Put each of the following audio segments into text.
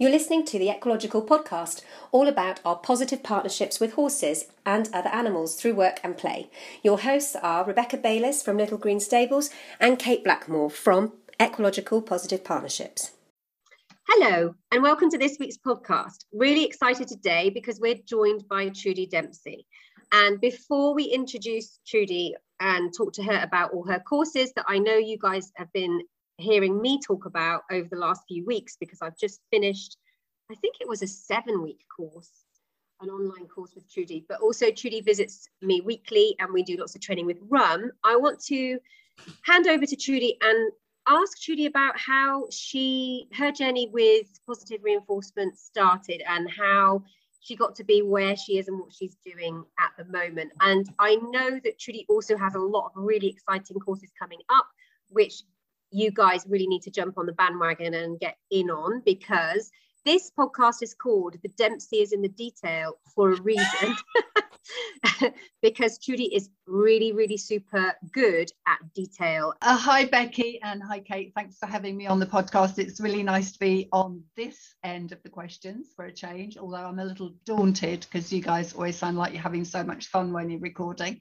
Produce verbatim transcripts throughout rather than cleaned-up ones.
You're listening to The Ecological Podcast, all about our positive partnerships with horses and other animals through work and play. Your hosts are Rebecca Baylis from Little Green Stables and Kate Blackmore from Ecological Positive Partnerships. Hello and welcome to this week's podcast. Really excited today because we're joined by Trudy Dempsey. And before we introduce Trudy and talk to her about all her courses that I know you guys have been hearing me talk about over the last few weeks, because I've just finished, I think it was a seven week course, an online course with Trudy, but also Trudy visits me weekly and we do lots of training with Rum. I want to hand over to Trudy and ask Trudy about how she, her journey with positive reinforcement started and how she got to be where she is and what she's doing at the moment. And I know that Trudy also has a lot of really exciting courses coming up, which you guys really need to jump on the bandwagon and get in on, because this podcast is called The Dempsey is in the Detail for a reason, because Trudy is really, really super good at detail. Uh, hi, Becky, and hi, Kate. Thanks for having me on the podcast. It's really nice to be on this end of the questions for a change, although I'm a little daunted because you guys always sound like you're having so much fun when you're recording.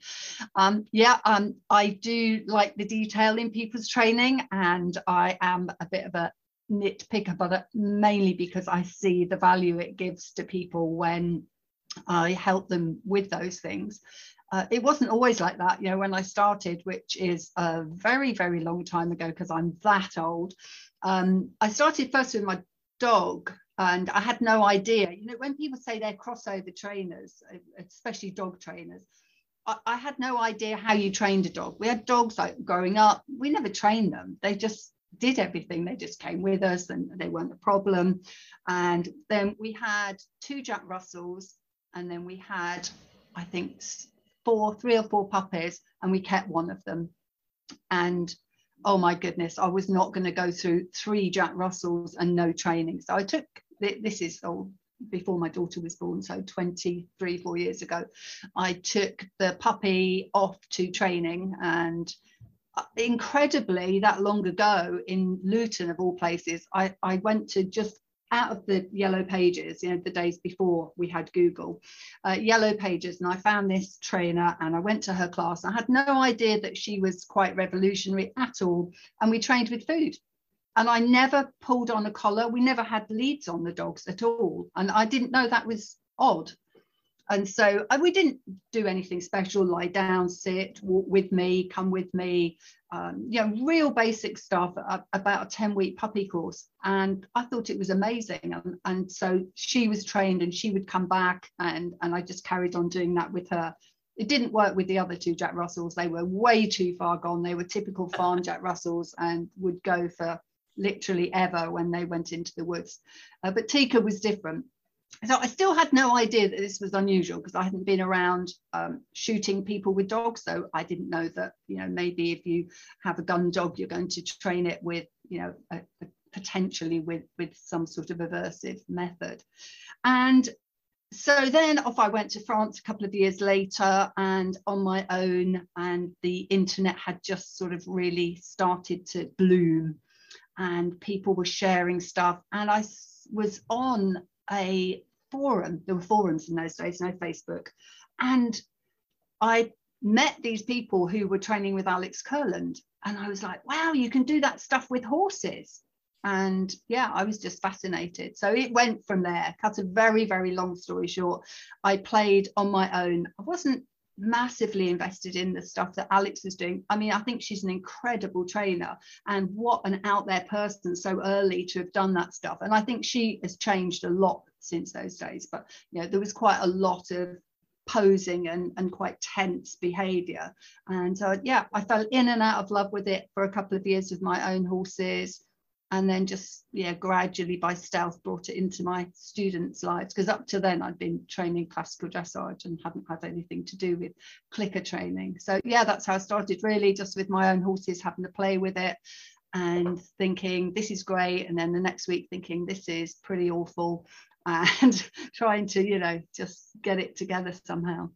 Um, yeah, um, I do like the detail in people's training, and I am a bit of a nitpicker, but mainly because I see the value it gives to people when I help them with those things. Uh, it wasn't always like that, you know. When I started, which is a very, very long time ago, because I'm that old, um, I started first with my dog, and I had no idea. You know, when people say they're crossover trainers, especially dog trainers, I had no idea how you trained a dog. We had dogs like growing up. We never trained them. They just did everything. They just came with us and they weren't the problem. And then we had two Jack Russells, and then we had, I think, four, three or four puppies, and we kept one of them. And oh my goodness, I was not going to go through three Jack Russells and no training. So I took, this is all before my daughter was born, so twenty-three, four years ago, I took the puppy off to training, and incredibly, that long ago, in Luton of all places, I, I went to, just out of the Yellow Pages, you know, the days before we had Google, uh, Yellow Pages, and I found this trainer and I went to her class. I had no idea that she was quite revolutionary at all, and we trained with food. And I never pulled on a collar. We never had leads on the dogs at all, and I didn't know that was odd. And so uh, we didn't do anything special, lie down, sit, walk with me, come with me, um, you know, real basic stuff, uh, about a ten week puppy course. And I thought it was amazing. And, and so she was trained and she would come back, and, and I just carried on doing that with her. It didn't work with the other two Jack Russells. They were way too far gone. They were typical farm Jack Russells and would go for literally ever when they went into the woods. Uh, but Tika was different. So I still had no idea that this was unusual, because I hadn't been around um, shooting people with dogs. So I didn't know that, you know, maybe if you have a gun dog, you're going to train it with, you know, a, a potentially with, with some sort of aversive method. And so then off I went to France a couple of years later, and on my own, and the internet had just sort of really started to bloom, and people were sharing stuff. And I was on a forum. There were forums in those days, no Facebook, and I met these people who were training with Alex Kurland, and I was like, wow, you can do that stuff with horses. And yeah, I was just fascinated. So it went from there. Cut a very, very long story short, I played on my own. I wasn't massively invested in the stuff that Alex was doing. I mean, I think she's an incredible trainer, and what an out there person so early to have done that stuff. And I think she has changed a lot since those days, but you know, there was quite a lot of posing and, and quite tense behavior. And so yeah, I fell in and out of love with it for a couple of years with my own horses, and then just yeah, gradually by stealth brought it into my students' lives, because up to then I'd been training classical dressage and hadn't had anything to do with clicker training. So yeah, that's how I started, really, just with my own horses, having to play with it and thinking this is great, and then the next week thinking this is pretty awful, and trying to, you know, just get it together somehow.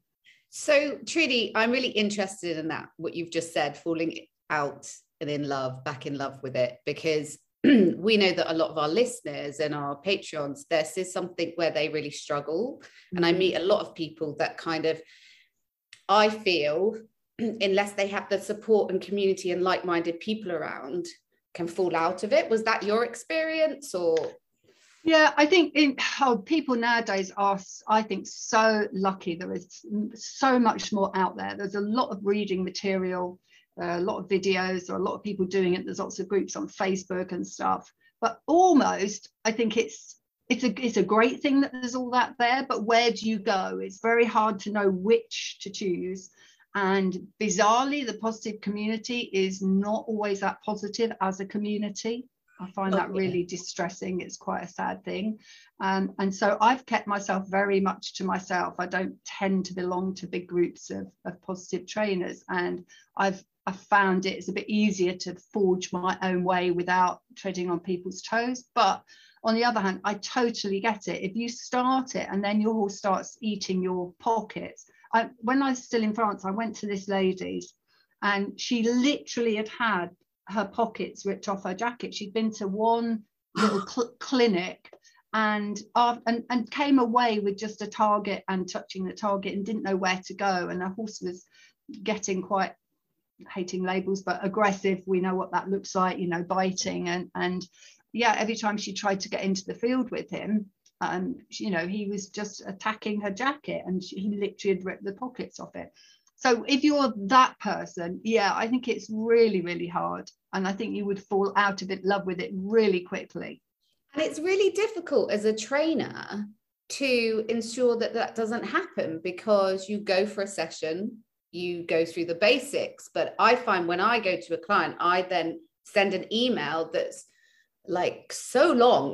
So Trudy, I'm really interested in that, what you've just said, falling out and in love, back in love with it, because we know that a lot of our listeners and our Patreons, this is something where they really struggle. Mm-hmm. And I meet a lot of people that kind of, I feel, unless they have the support and community and like-minded people around, can fall out of it. Was that your experience, or? Yeah, I think in, oh, people nowadays are, I think, so lucky. There is so much more out there. There's a lot of reading material, uh, a lot of videos, or a lot of people doing it. There's lots of groups on Facebook and stuff. But almost, I think it's it's a it's a great thing that there's all that there. But where do you go? It's very hard to know which to choose. And bizarrely, the positive community is not always that positive as a community. I find oh, that really yeah. distressing. It's quite a sad thing. Um, and so I've kept myself very much to myself. I don't tend to belong to big groups of, of positive trainers. And I've I found it's a bit easier to forge my own way without treading on people's toes. But on the other hand, I totally get it. If you start it and then your horse starts eating your pockets, I, when I was still in France, I went to this lady's and she literally had had her pockets ripped off her jacket. She'd been to one little cl- clinic and, uh, and and came away with just a target and touching the target and didn't know where to go. And her horse was getting quite, hating labels, but aggressive. We know what that looks like, you know, biting. And, and yeah, every time she tried to get into the field with him, Um, you know, he was just attacking her jacket and she, he literally had ripped the pockets off it. So if you're that person, yeah, I think it's really, really hard. And I think you would fall out of it, love with it really quickly. And it's really difficult as a trainer to ensure that that doesn't happen, because you go for a session, you go through the basics. But I find when I go to a client, I then send an email that's like so long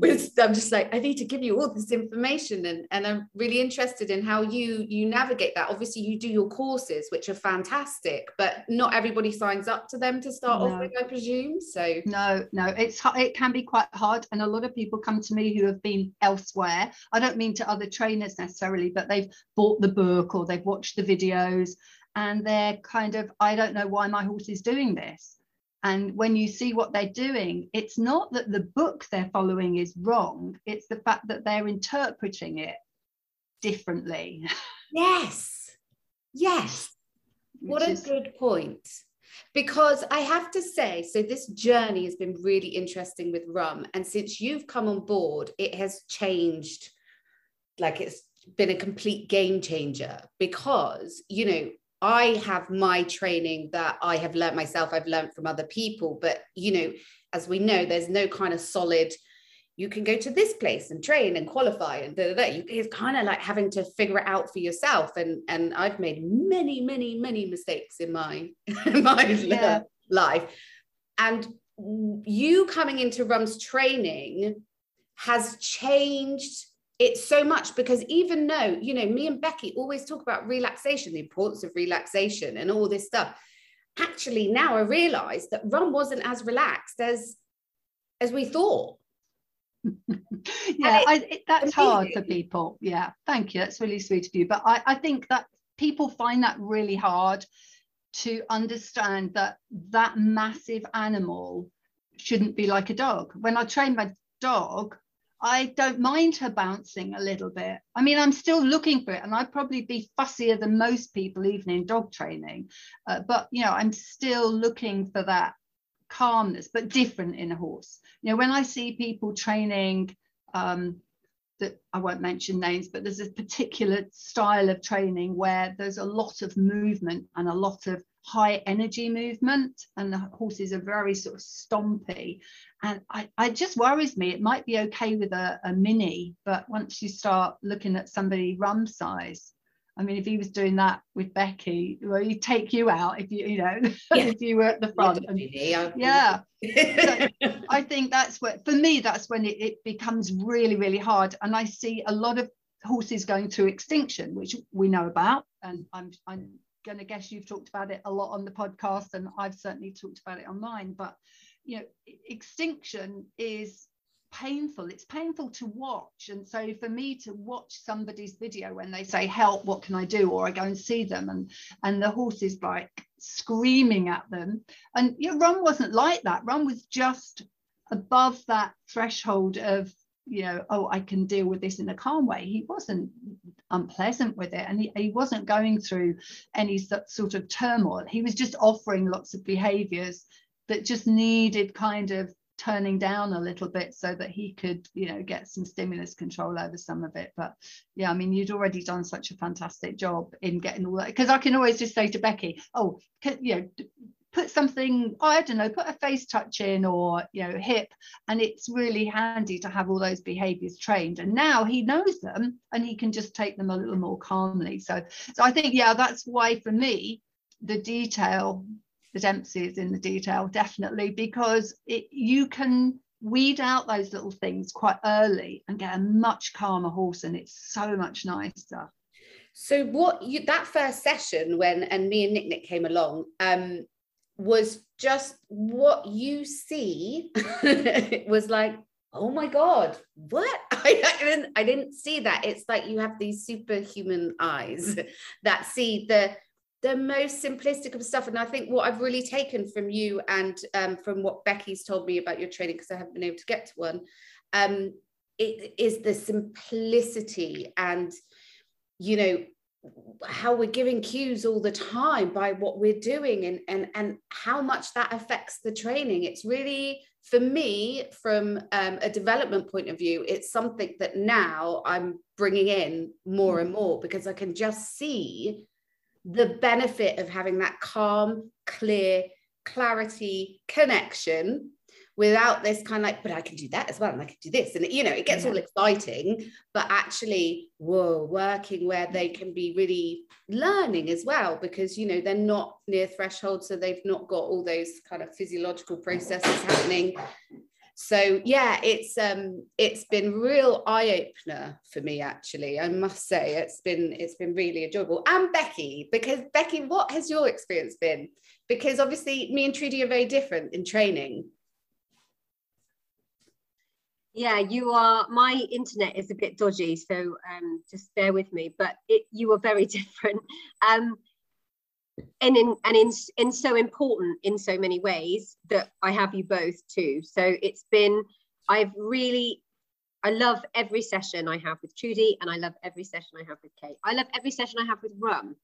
with I'm just like, I need to give you all this information, and and I'm really interested in how you you navigate that. Obviously you do your courses, which are fantastic, but not everybody signs up to them to start no. off with, I presume. So no no it's it can be quite hard, and a lot of people come to me who have been elsewhere. I don't mean to other trainers necessarily, but they've bought the book or they've watched the videos and they're kind of, I don't know why my horse is doing this. And when you see what they're doing, it's not that the book they're following is wrong. It's the fact that they're interpreting it differently. Yes. Yes. What a good point. Because I have to say, so this journey has been really interesting with Rum. And since you've come on board, it has changed. Like, it's been a complete game changer, because, you know, I have my training that I have learned myself, I've learned from other people, but, you know, as we know, there's no kind of solid, you can go to this place and train and qualify and da, da, da. You, it's kind of like having to figure it out for yourself. And, and I've made many, many, many mistakes in my, in my yeah. life. And you coming into Rum's training has changed it's so much, because even though, you know, me and Becky always talk about relaxation, the importance of relaxation and all this stuff. Actually, now I realize that Rum wasn't as relaxed as, as we thought. yeah, it, I, it, that's hard for people. Yeah, thank you. That's really sweet of you. But I, I think that people find that really hard to understand that that massive animal shouldn't be like a dog. When I train my dog, I don't mind her bouncing a little bit. I mean, I'm still looking for it, and I'd probably be fussier than most people, even in dog training. Uh, but, you know, I'm still looking for that calmness, but different in a horse. You know, when I see people training, um, that I won't mention names, but there's a particular style of training where there's a lot of movement and a lot of high energy movement, and the horses are very sort of stompy, and I, I just worries me. It might be okay with a, a mini, but once you start looking at somebody Rum size, I mean, if he was doing that with Becky, well, he'd take you out if you, you know, yeah. if you were at the front. And, yeah. So I think that's what, for me, that's when it, it becomes really, really hard. And I see a lot of horses going through extinction, which we know about. And I'm, I'm going to guess you've talked about it a lot on the podcast, and I've certainly talked about it online. But, you know, extinction is painful. It's painful to watch. And so for me to watch somebody's video when they say, help, what can I do? Or I go and see them, and and the horse is like screaming at them. And you know, Rum wasn't like that. Rum was just above that threshold of, you know, oh, I can deal with this in a calm way. He wasn't unpleasant with it, and he, he wasn't going through any sort of turmoil. He was just offering lots of behaviours that just needed kind of turning down a little bit so that he could, you know, get some stimulus control over some of it. But yeah, I mean, you'd already done such a fantastic job in getting all that, because I can always just say to Becky, oh, you know, put something, oh, I don't know, put a face touch in, or, you know, hip. And it's really handy to have all those behaviours trained. And now he knows them and he can just take them a little more calmly. So, so I think, yeah, that's why for me, the detail, the Dempsey is in the detail, definitely, because it, you can weed out those little things quite early and get a much calmer horse. And it's so much nicer. So what you, that first session when, and me and Nick Nick came along, um, was just what you see. It was like, oh my God, what? I didn't, I didn't see that. It's like you have these superhuman eyes that see the the most simplistic of stuff. And I think what I've really taken from you and um, from what Becky's told me about your training, because I haven't been able to get to one, um, it is the simplicity and, you know, how we're giving cues all the time by what we're doing, and and and how much that affects the training. It's really, for me, from um, a development point of view, it's something that now I'm bringing in more and more, because I can just see the benefit of having that calm, clear, clarity, connection, without this kind of like, but I can do that as well, and I can do this, and you know, it gets yeah. all exciting, but actually, whoa, working where they can be really learning as well, because you know, they're not near threshold, so they've not got all those kind of physiological processes happening. So yeah, it's um it's been real eye-opener for me, actually. I must say, it's been it's been really enjoyable. And Becky, because Becky, what has your experience been? Because obviously me and Trudy are very different in training. Yeah, you are. My internet is a bit dodgy, so um, just bear with me. But it, you are very different, um, and in and in and so important in so many ways that I have you both too. So it's been, I've really, I love every session I have with Trudy, and I love every session I have with Kate. I love every session I have with Rum.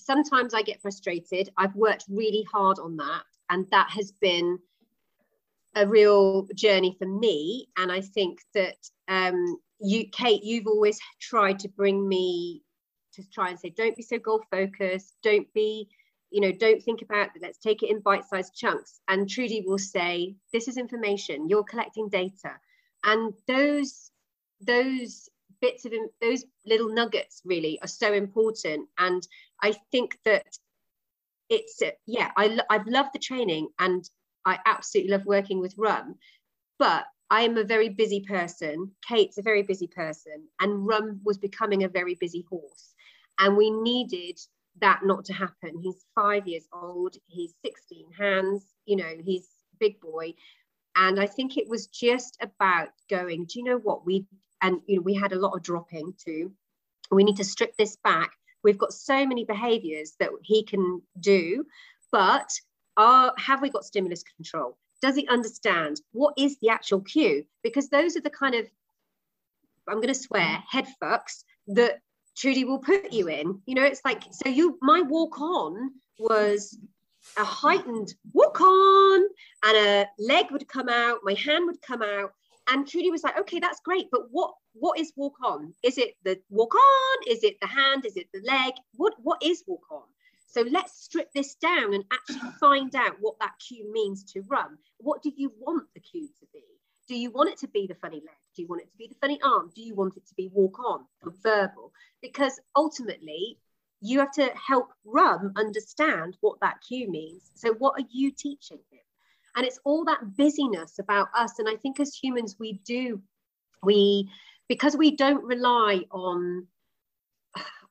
Sometimes I get frustrated. I've worked really hard on that, and that has been a real journey for me. And I think that um, you, Kate, you've always tried to bring me to try and say, don't be so goal focused, don't be, you know, don't think about it, let's take it in bite-sized chunks. And Trudy will say, this is information, you're collecting data. And those, those bits of, those little nuggets really are so important. And I think that it's, yeah, I, I've loved the training, and I absolutely love working with Rum, but I am a very busy person. Kate's a very busy person, and Rum was becoming a very busy horse, and we needed that not to happen. He's five years old, he's sixteen hands, you know, he's a big boy. And I think it was just about going, do you know what, we, and you know, we had a lot of dropping too. We need to strip this back. We've got so many behaviors that he can do, but Are, have we got stimulus control? Does he understand? What is the actual cue? Because those are the kind of, I'm going to swear, head fucks that Trudy will put you in. You know, it's like, so you, my walk on was a heightened walk on, and a leg would come out, my hand would come out. And Trudy was like, okay, that's great, but what, what is walk on? Is it the walk on? Is it the hand? Is it the leg? What, what is walk on? So let's strip this down and actually find out what that cue means to Rum. What do you want the cue to be? Do you want it to be the funny leg? Do you want it to be the funny arm? Do you want it to be walk on, or verbal? Because ultimately, you have to help Rum understand what that cue means. So what are you teaching him? And it's all that busyness about us. And I think as humans, we do, we, because we don't rely on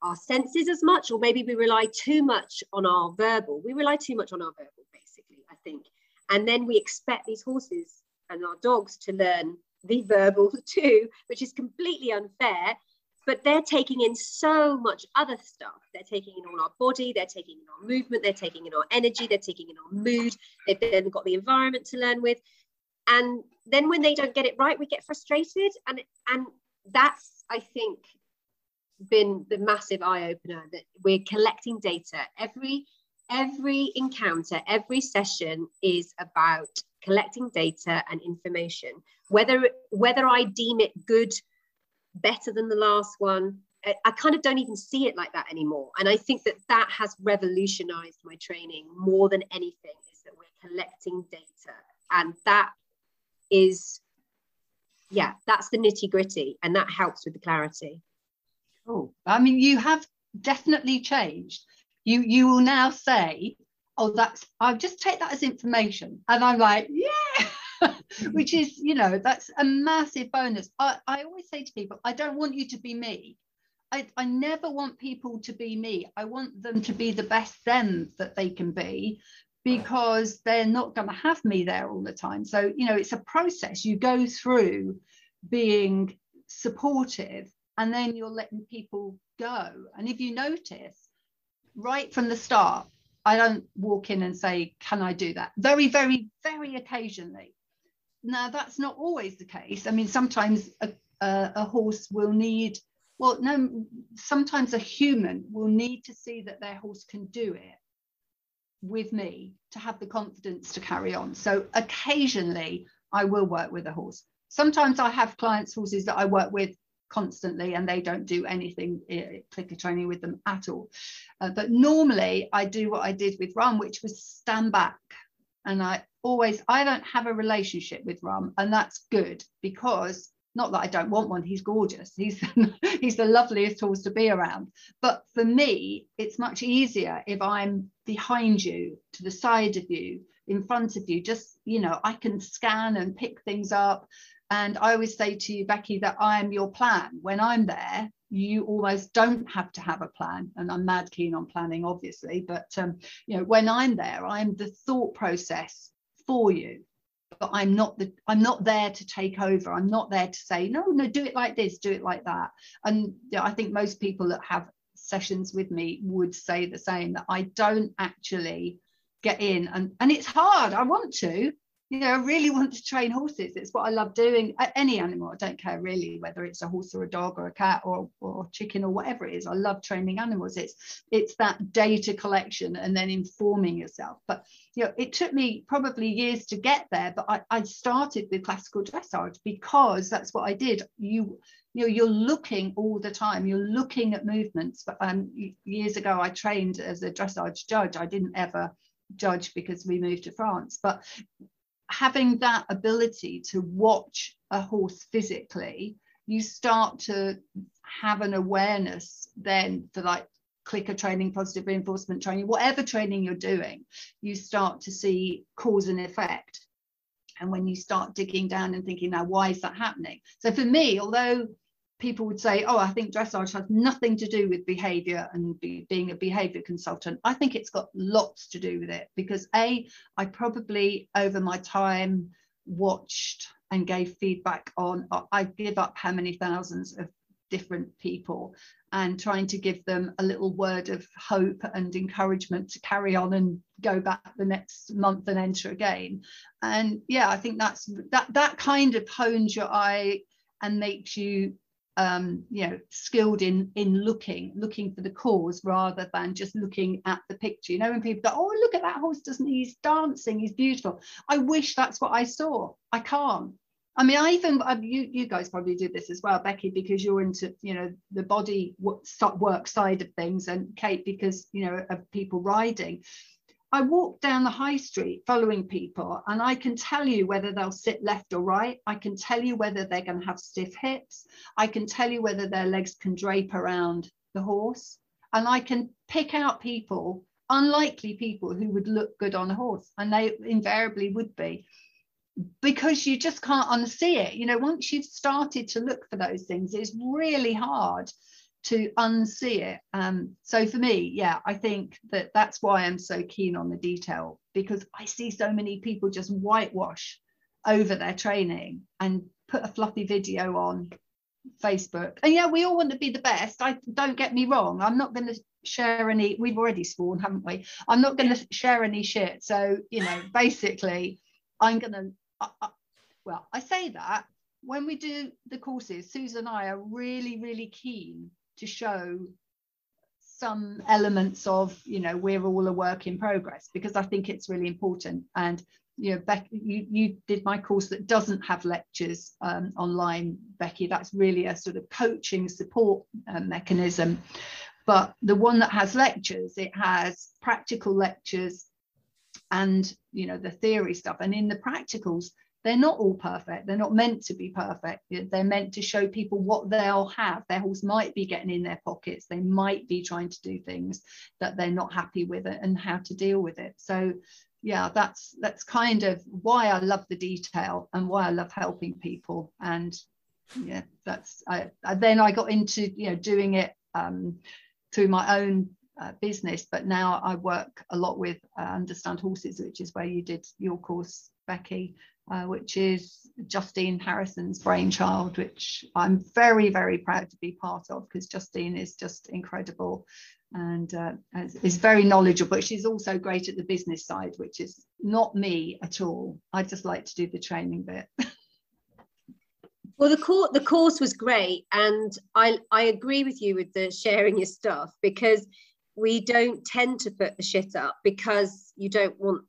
our senses as much, or maybe we rely too much on our verbal. We rely too much on our verbal, basically, I think. And then we expect these horses and our dogs to learn the verbal too, which is completely unfair. But they're taking in so much other stuff. They're taking in all our body, they're taking in our movement, they're taking in our energy, they're taking in our mood. They've then got the environment to learn with. And then when they don't get it right, we get frustrated. And, and that's, I think, been the massive eye-opener, that we're collecting data. Every, every encounter, every session is about collecting data and information. Whether, whether I deem it good, better than the last one, I, I kind of don't even see it like that anymore. And I think that that has revolutionized my training more than anything, is that we're collecting data. And that is, yeah, that's the nitty gritty, and that helps with the clarity. Cool. I mean, you have definitely changed. You you will now say, oh, that's, I'll just take that as information. And I'm like, yeah. Which is, you know, that's a massive bonus. I, I always say to people, I don't want you to be me. I, I never want people to be me. I want them to be the best them that they can be, because they're not going to have me there all the time. So, you know, it's a process. You go through being supportive, and then you're letting people go. And if you notice, right from the start, I don't walk in and say, can I do that? Very, very, very occasionally. Now, that's not always the case. I mean, sometimes a, a, a horse will need, well, no, sometimes a human will need to see that their horse can do it with me to have the confidence to carry on. So occasionally I will work with a horse. Sometimes I have clients' horses that I work with constantly and they don't do anything, clicker training with them at all. Uh, but normally I do what I did with Rum, which was stand back. And I always, I don't have a relationship with Rum, and that's good, because not that I don't want one, he's gorgeous. He's, he's the loveliest horse to be around. But for me, it's much easier if I'm behind you, to the side of you, in front of you, just, you know, I can scan and pick things up. And I always say to you, Becky, that I am your plan. When I'm there, you almost don't have to have a plan. And I'm mad keen on planning, obviously. But, um, you know, when I'm there, I'm the thought process for you. But I'm not the, I'm not there to take over. I'm not there to say, no, no, do it like this, do it like that. And you know, I think most people that have sessions with me would say the same, that I don't actually get in. And, and it's hard. I want to. You know, I really want to train horses. It's what I love doing. Any animal, I don't care really whether it's a horse or a dog or a cat or or chicken or whatever it is. I love training animals. It's it's that data collection and then informing yourself. But you know, it took me probably years to get there. But I, I started with classical dressage because that's what I did. You you know, you're looking all the time. You're looking at movements. But um, years ago, I trained as a dressage judge. I didn't ever judge because we moved to France, but having that ability to watch a horse physically, you start to have an awareness then for like clicker training, positive reinforcement training, whatever training you're doing, you start to see cause and effect. And when you start digging down and thinking, now, why is that happening? So for me, although people would say, oh, I think dressage has nothing to do with behavior and be, being a behavior consultant, I think it's got lots to do with it, because A, I probably over my time watched and gave feedback on, I give up how many thousands of different people and trying to give them a little word of hope and encouragement to carry on and go back the next month and enter again. And yeah, I think that's that that kind of hones your eye and makes you Um, you know, skilled in in looking, looking for the cause rather than just looking at the picture. You know, when people go, oh, look at that horse, doesn't he? He's dancing, he's beautiful. I wish that's what I saw. I can't. I mean, I even, I, you, you guys probably do this as well, Becky, because you're into, you know, the body work side of things, and Kate, because, you know, of people riding. I walk down the high street following people, and I can tell you whether they'll sit left or right. I can tell you whether they're going to have stiff hips. I can tell you whether their legs can drape around the horse. And I can pick out people, unlikely people, who would look good on a horse. And they invariably would be, because you just can't unsee it. You know, once you've started to look for those things, it's really hard to unsee it. Um, so for me, yeah, I think that that's why I'm so keen on the detail, because I see so many people just whitewash over their training and put a fluffy video on Facebook. And yeah, we all want to be the best. I don't get me wrong. I'm not going to share any. We've already sworn, haven't we? I'm not going to share any shit. So, you know, basically, I'm going to. I, I, well, I say that when we do the courses, Suze and I are really, really keen to show some elements of, you know, we're all a work in progress, because I think it's really important. And, you know, Becky, you, you did my course that doesn't have lectures um, online, Becky. That's really a sort of coaching support uh, mechanism. But the one that has lectures, it has practical lectures and, you know, the theory stuff. And in the practicals, they're not all perfect. They're not meant to be perfect. They're meant to show people what they'll have. Their horse might be getting in their pockets. They might be trying to do things that they're not happy with and how to deal with it. So, yeah, that's that's kind of why I love the detail and why I love helping people. And yeah, that's I, I then I got into, you know, doing it um, through my own uh, business. But now I work a lot with uh, Understand Horses, which is where you did your course, Becky. Uh, which is Justine Harrison's brainchild, which I'm very, very proud to be part of, because Justine is just incredible and uh, is very knowledgeable. But she's also great at the business side, which is not me at all. I just like to do the training bit. Well, the, cor the course was great. And I, I agree with you with the sharing your stuff, because we don't tend to put the shit up, because you don't want,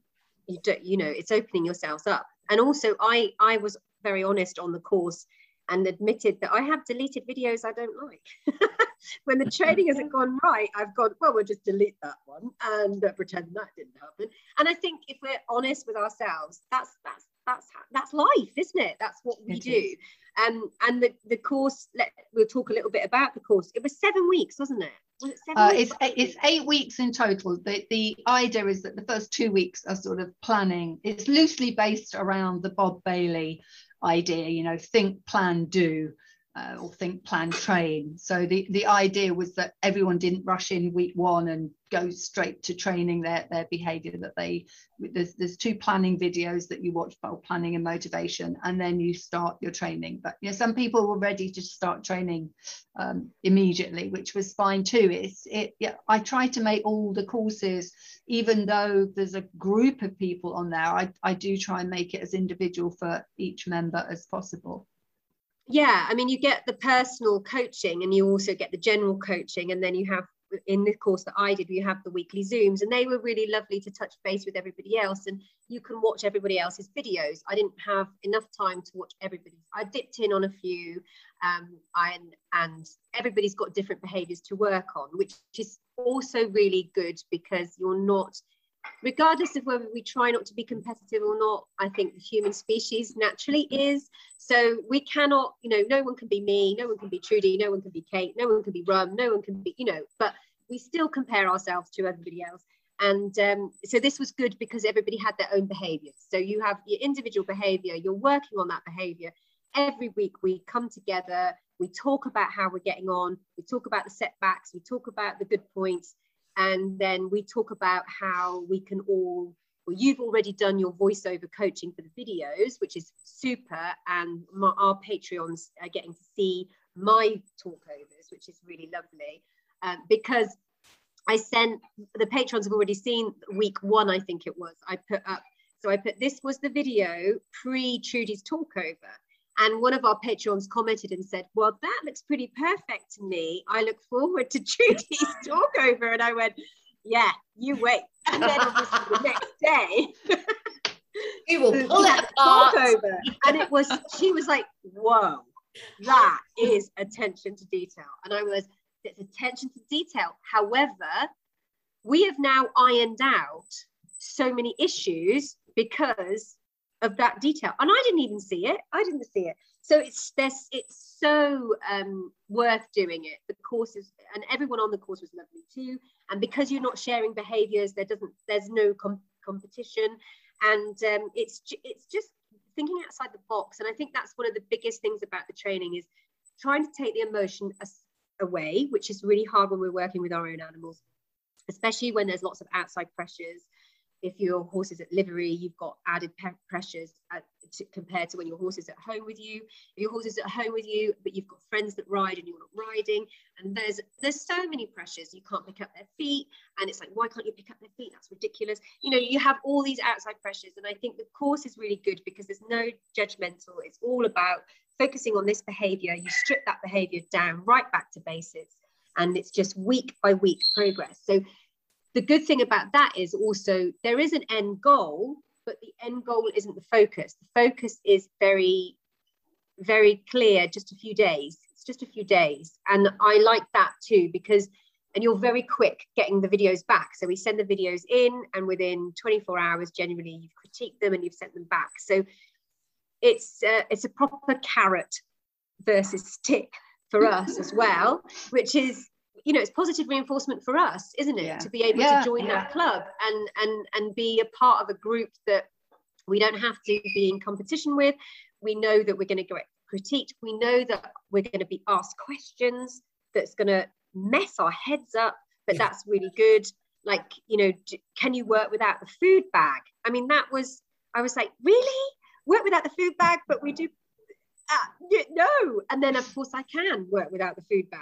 you don't, you know, it's opening yourselves up. And also, I, I was very honest on the course and admitted that I have deleted videos I don't like. When the training hasn't gone right, I've gone, well, we'll just delete that one and uh, pretend that didn't happen. And I think if we're honest with ourselves, that's that's that's that's life, isn't it? That's what we it do. Is. Um, and the, the course, let, we'll talk a little bit about the course. It was seven weeks, wasn't it? Was it seven uh, weeks? It's, eight, it's eight weeks in total. The, the idea is that the first two weeks are sort of planning. It's loosely based around the Bob Bailey idea, you know, think, plan, do, uh, or think, plan, train. So the, the idea was that everyone didn't rush in week one and go straight to training their, their behaviour. That they there's, there's two planning videos that you watch, well, planning and motivation, and then you start your training. But you know, some people were ready to start training um, immediately, which was fine too. It's it. Yeah, I try to make all the courses, even though there's a group of people on there, I I do try and make it as individual for each member as possible. Yeah, I mean, you get the personal coaching, and you also get the general coaching, and then you have, in the course that I did, we have the weekly Zooms, and they were really lovely to touch base with everybody else, and you can watch everybody else's videos. I didn't have enough time to watch everybody. I dipped in on a few, um, and, and everybody's got different behaviours to work on, which is also really good, because you're not, regardless of whether we try not to be competitive or not, I think the human species naturally is. So we cannot, you know, no one can be me, no one can be Trudy, no one can be Kate, no one can be Rum, no one can be, you know, but we still compare ourselves to everybody else. And um, so this was good, because everybody had their own behaviours. So you have your individual behaviour, you're working on that behaviour. Every week we come together, we talk about how we're getting on, we talk about the setbacks, we talk about the good points, and then we talk about how we can all, well, you've already done your voiceover coaching for the videos, which is super, and my, our Patreons are getting to see my talkovers, which is really lovely, um, because I sent, the Patreons have already seen week one, I think it was, I put up, so I put, this was the video pre-Trudy's talkover, and one of our Patreons commented and said, well, that looks pretty perfect to me. I look forward to Trudy's talkover. And I went, yeah, you wait. And then obviously the next day, we will pull that talkover. And it was, she was like, whoa, that is attention to detail. And I was, it's attention to detail. However, we have now ironed out so many issues because of that detail, and I didn't even see it. I didn't see it. So it's this. It's so um, worth doing it. The courses, and everyone on the course was lovely too. And because you're not sharing behaviours, there doesn't. There's no com competition, and um, it's it's just thinking outside the box. And I think that's one of the biggest things about the training, is trying to take the emotion away, which is really hard when we're working with our own animals, especially when there's lots of outside pressures. if your horse is at livery, you've got added pressures at, to, compared to when your horse is at home with you. If your horse is at home with you, but you've got friends that ride and you're not riding, and there's there's so many pressures. You can't pick up their feet, and it's like, why can't you pick up their feet? That's ridiculous. You know, you have all these outside pressures, and I think the course is really good because there's no judgmental. It's all about focusing on this behaviour. You strip that behaviour down right back to basics, and it's just week by week progress. So the good thing about that is also there is an end goal, but the end goal isn't the focus. The focus is very, very clear, just a few days. It's just a few days. And I like that too, because, and you're very quick getting the videos back. So we send the videos in, and within twenty-four hours, generally, you've critiqued them and you've sent them back. So it's uh, it's a proper carrot versus stick for us as well, which is, you know, it's positive reinforcement for us, isn't it? Yeah. To be able yeah, to join yeah. that club and and and be a part of a group that we don't have to be in competition with. We know that we're going to get critiqued. We know that we're going to be asked questions that's going to mess our heads up, but yeah. that's really good. Like, you know, can you work without the food bag? I mean, that was, I was like, really? Work without the food bag? But we do, uh, no. And then of course I can work without the food bag.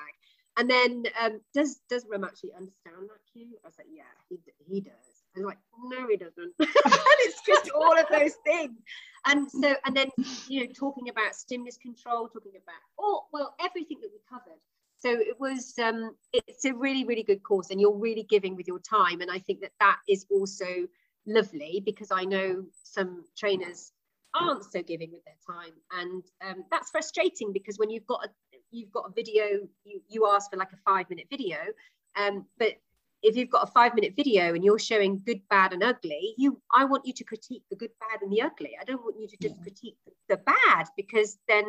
And then um, does does Rum actually understand that cue? I was like, yeah, he he does. And I'm like, no, he doesn't. And it's just all of those things. And so, and then, you know, talking about stimulus control, talking about oh well, everything that we covered. So it was, um, it's a really really good course, and you're really giving with your time. And I think that that is also lovely, because I know some trainers aren't so giving with their time, and um, that's frustrating, because when you've got a you've got a video, you, you ask for like a five minute video, um, but if you've got a five minute video and you're showing good, bad and ugly, you, I want you to critique the good, bad and the ugly. I don't want you to just yeah. critique the, the bad, because then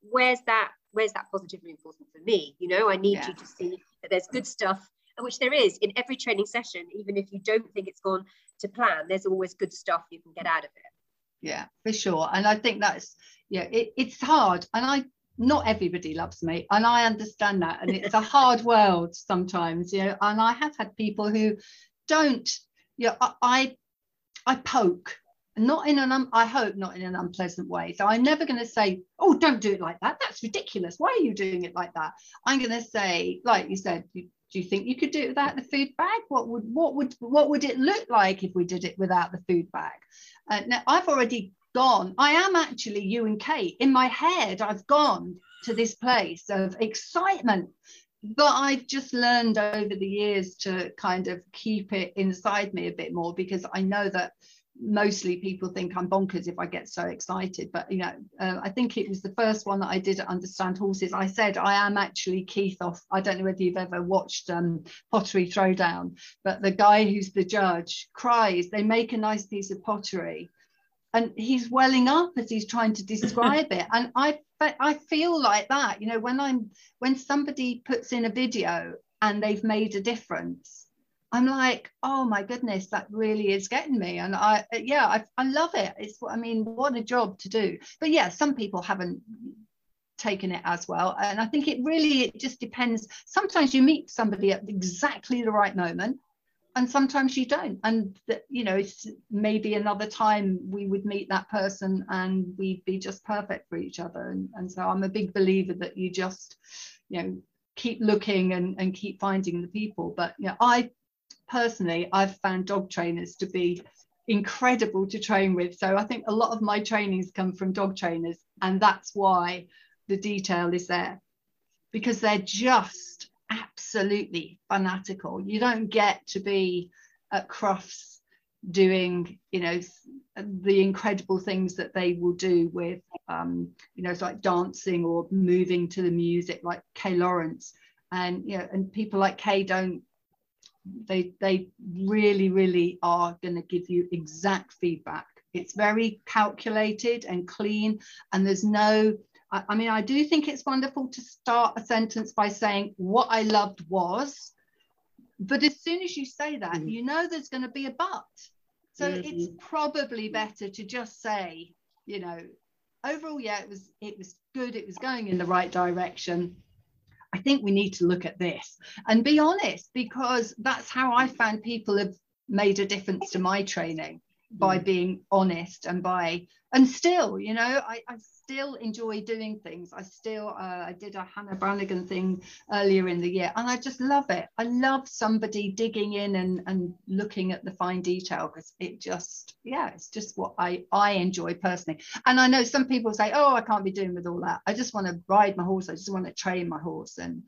where's that, where's that positive reinforcement for me? You know, I need yeah. you to see that there's good stuff, which there is in every training session. Even if you don't think it's gone to plan, there's always good stuff you can get out of it. Yeah, for sure. And I think that's, yeah, it, it's hard. And I, not everybody loves me, and I understand that, and it's a hard world sometimes, you know. And I have had people who don't, you know, I I, I poke, not in an, un, I hope not in an unpleasant way. So I'm never going to say, oh, don't do it like that. That's ridiculous. Why are you doing it like that? I'm going to say, like you said, do you think you could do it without the food bag? What would what would what would it look like if we did it without the food bag? Uh, now I've already gone. I am actually you and Kate in my head. I've gone to this place of excitement, but I've just learned over the years to kind of keep it inside me a bit more, because I know that mostly people think I'm bonkers if I get so excited. But you know, uh, I think it was the first one that I did at Understand Horses. I said I am actually Keith off. I don't know whether you've ever watched um, Pottery Throwdown, but the guy who's the judge cries. They make a nice piece of pottery, and he's welling up as he's trying to describe it. And I, I feel like that, you know, when I'm, when somebody puts in a video and they've made a difference, I'm like, oh my goodness, that really is getting me. And I, yeah, I, I love it. It's, I mean, what a job to do. But yeah, some people haven't taken it as well. And I think it really, it just depends. Sometimes you meet somebody at exactly the right moment, and sometimes you don't. And you know, it's maybe another time we would meet that person and we'd be just perfect for each other. And, and so I'm a big believer that you just, you know, keep looking and, and keep finding the people. But you know, I personally, I've found dog trainers to be incredible to train with. So I think a lot of my trainings come from dog trainers, and that's why the detail is there, because they're just absolutely fanatical. You don't get to be at Crufts doing, you know, the incredible things that they will do with, um, you know, it's like dancing or moving to the music, like Kay Lawrence, and you know, and people like Kay don't. They they really really are going to give you exact feedback. It's very calculated and clean, and there's no. I mean, I do think it's wonderful to start a sentence by saying what I loved was, but as soon as you say that, mm-hmm. you know there's going to be a but. So mm-hmm. it's probably better to just say, you know, overall, yeah, it was it was good. It was going in the right direction. I think we need to look at this and be honest, because that's how I found people have made a difference to my training by being honest, and by and still, you know, I, I still enjoy doing things. I still uh, I did a Hannah Brannigan thing earlier in the year, and I just love it. I love somebody digging in and and looking at the fine detail, because it just, yeah, it's just what I I enjoy personally. And I know some people say, oh, I can't be doing with all that. I just want to ride my horse. I just want to train my horse, and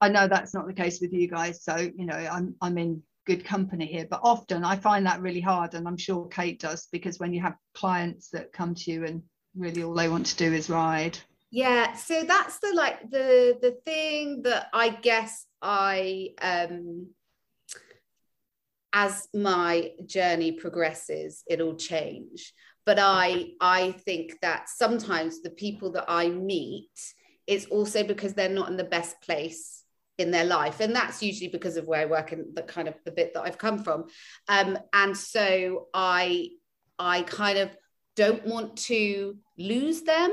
I know that's not the case with you guys. So you know, I'm I'm in good company here, but often I find that really hard, and I'm sure Kate does, because when you have clients that come to you and really all they want to do is ride. Yeah, so that's the like the the thing that I guess I um as my journey progresses it'll change, but I I think that sometimes the people that I meet, it's also because they're not in the best place in their life, and that's usually because of where I work and the kind of the bit that I've come from, um and so I I kind of don't want to lose them,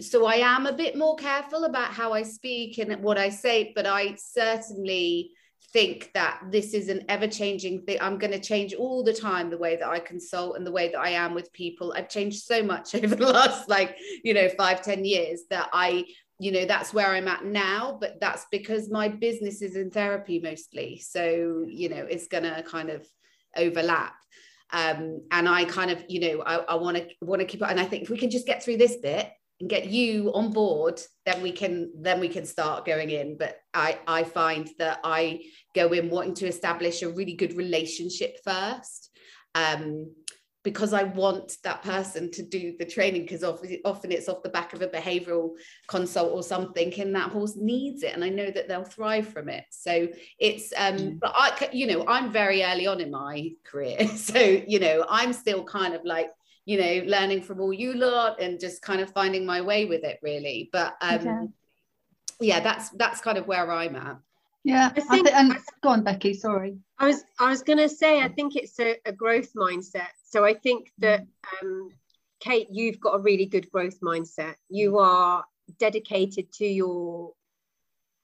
so I am a bit more careful about how I speak and what I say, but I certainly think that this is an ever-changing thing. I'm going to change all the time, the way that I consult and the way that I am with people. I've changed so much over the last like you know five, ten years that I you know, that's where I'm at now, but that's because my business is in therapy mostly. So, you know, it's going to kind of overlap. Um, and I kind of, you know, I want to want to keep it. And I think if we can just get through this bit and get you on board, then we can, then we can start going in. But I, I find that I go in wanting to establish a really good relationship first. Um, because I want that person to do the training, because often it's off the back of a behavioural consult or something, and that horse needs it, and I know that they'll thrive from it. So it's, um, mm. but I, you know, I'm very early on in my career, so, you know, I'm still kind of like, you know, learning from all you lot and just kind of finding my way with it, really. But um, okay. yeah, that's, that's kind of where I'm at. Yeah, I think, I th- and go on, Becky, sorry. I was I was going to say, I think it's a, a growth mindset. So I think that, um, Kate, you've got a really good growth mindset. You are dedicated to your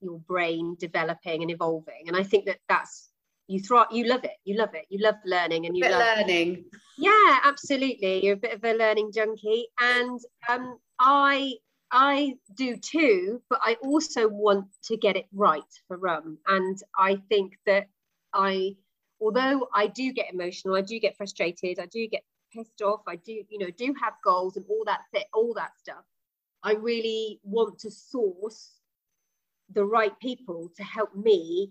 your brain developing and evolving. And I think that that's, you throw, you love it, you love it, you love learning. and you a bit love learning. Yeah, absolutely. You're a bit of a learning junkie. And um, I... I do too, but I also want to get it right for Rum. And I think that I, although I do get emotional, I do get frustrated, I do get pissed off, I do, you know, do have goals and all that, all that stuff. I really want to source the right people to help me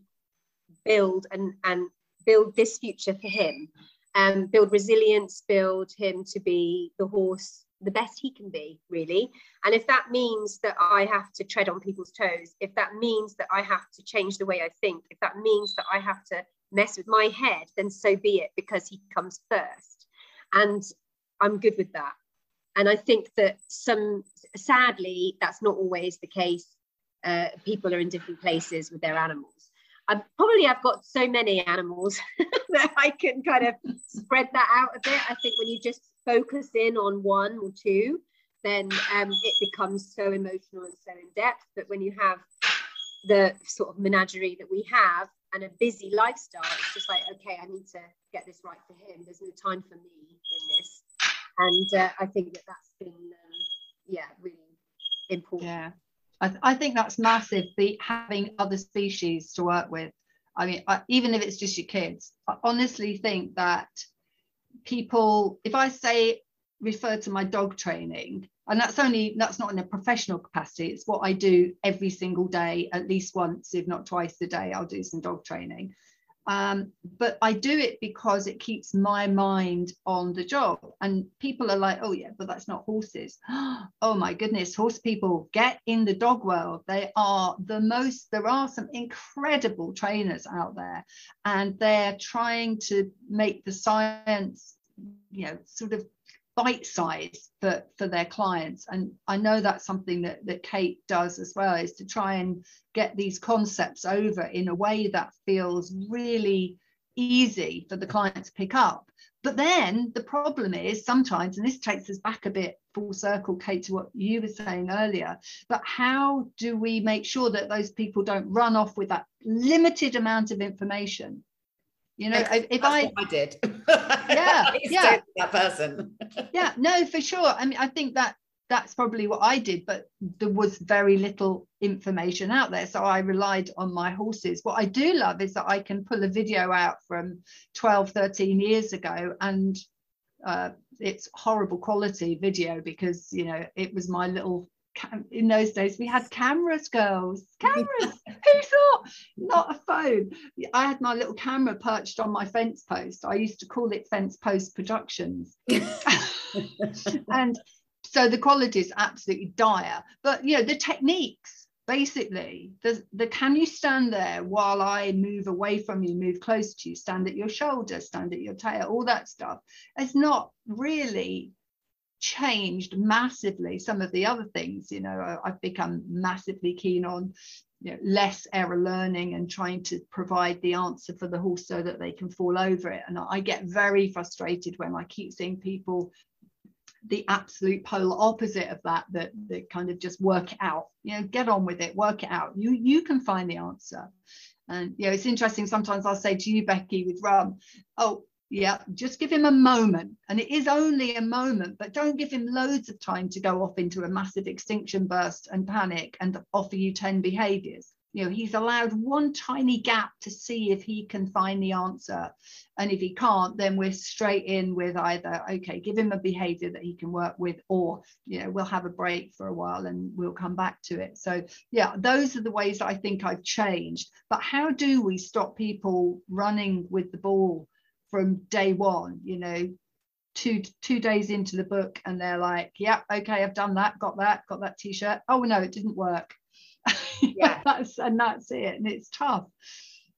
build and, and build this future for him, and um, build resilience, build him to be the horse the best he can be, really. And if that means that I have to tread on people's toes, if that means that I have to change the way I think, if that means that I have to mess with my head, then so be it, because he comes first, and I'm good with that. And I think that some, sadly, that's not always the case. Uh, people are in different places with their animals. I've probably I've got so many animals that I can kind of spread that out a bit. I think when you just focus in on one or two, then um, it becomes so emotional and so in depth. But when you have the sort of menagerie that we have and a busy lifestyle, it's just like, okay, I need to get this right for him. There's no time for me in this. And uh, I think that that's been, um, yeah, really important. Yeah. I, th- I think that's massive, the having other species to work with. I mean, I, even if it's just your kids, I honestly think that people, if I say refer to my dog training, and that's only, that's not in a professional capacity, it's what I do every single day, at least once, if not twice a day, I'll do some dog training. Um, but I do it because it keeps my mind on the job. And people are like, oh yeah, but that's not horses. Oh my goodness, horse people, get in the dog world. They are the most, there are some incredible trainers out there, and they're trying to make the science, you know, sort of bite-sized for, for their clients. And I know that's something that, that Kate does as well, is to try and get these concepts over in a way that feels really easy for the client to pick up. But then the problem is sometimes, and this takes us back a bit full circle, Kate, to what you were saying earlier, but how do we make sure that those people don't run off with that limited amount of information You know, if, if I, I did, yeah, yeah, that person, yeah, no, for sure. I mean, I think that that's probably what I did, but there was very little information out there, so I relied on my horses. What I do love is that I can pull a video out from twelve, thirteen years ago, and uh, it's horrible quality video because, you know, it was my little. In those days we had cameras, girls, cameras. Who thought? Not a phone. I had my little camera perched on my fence post. I used to call it Fence Post Productions. And so the quality is absolutely dire, but you know, the techniques, basically the, the can you stand there while I move away from you, move close to you, stand at your shoulder, stand at your tail, all that stuff, it's not really changed massively. Some of the other things, you know, I've become massively keen on, you know, less error learning and trying to provide the answer for the horse so that they can fall over it. And I get very frustrated when I keep seeing people the absolute polar opposite of that, that they kind of just work it out, you know, get on with it, work it out, you you can find the answer. And you know, it's interesting, sometimes I'll say to you, Becky, with Rum, oh yeah, just give him a moment, and it is only a moment, but don't give him loads of time to go off into a massive extinction burst and panic and offer you ten behaviors. You know, he's allowed one tiny gap to see if he can find the answer, and if he can't, then we're straight in with either, okay, give him a behavior that he can work with, or you know, we'll have a break for a while and we'll come back to it. So yeah, those are the ways that I think I've changed. But how do we stop people running with the ball from day one, you know, two two days into the book, and they're like, yeah, okay, I've done that, got that, got that t-shirt, oh no, it didn't work. Yeah. that's and that's it. And it's tough,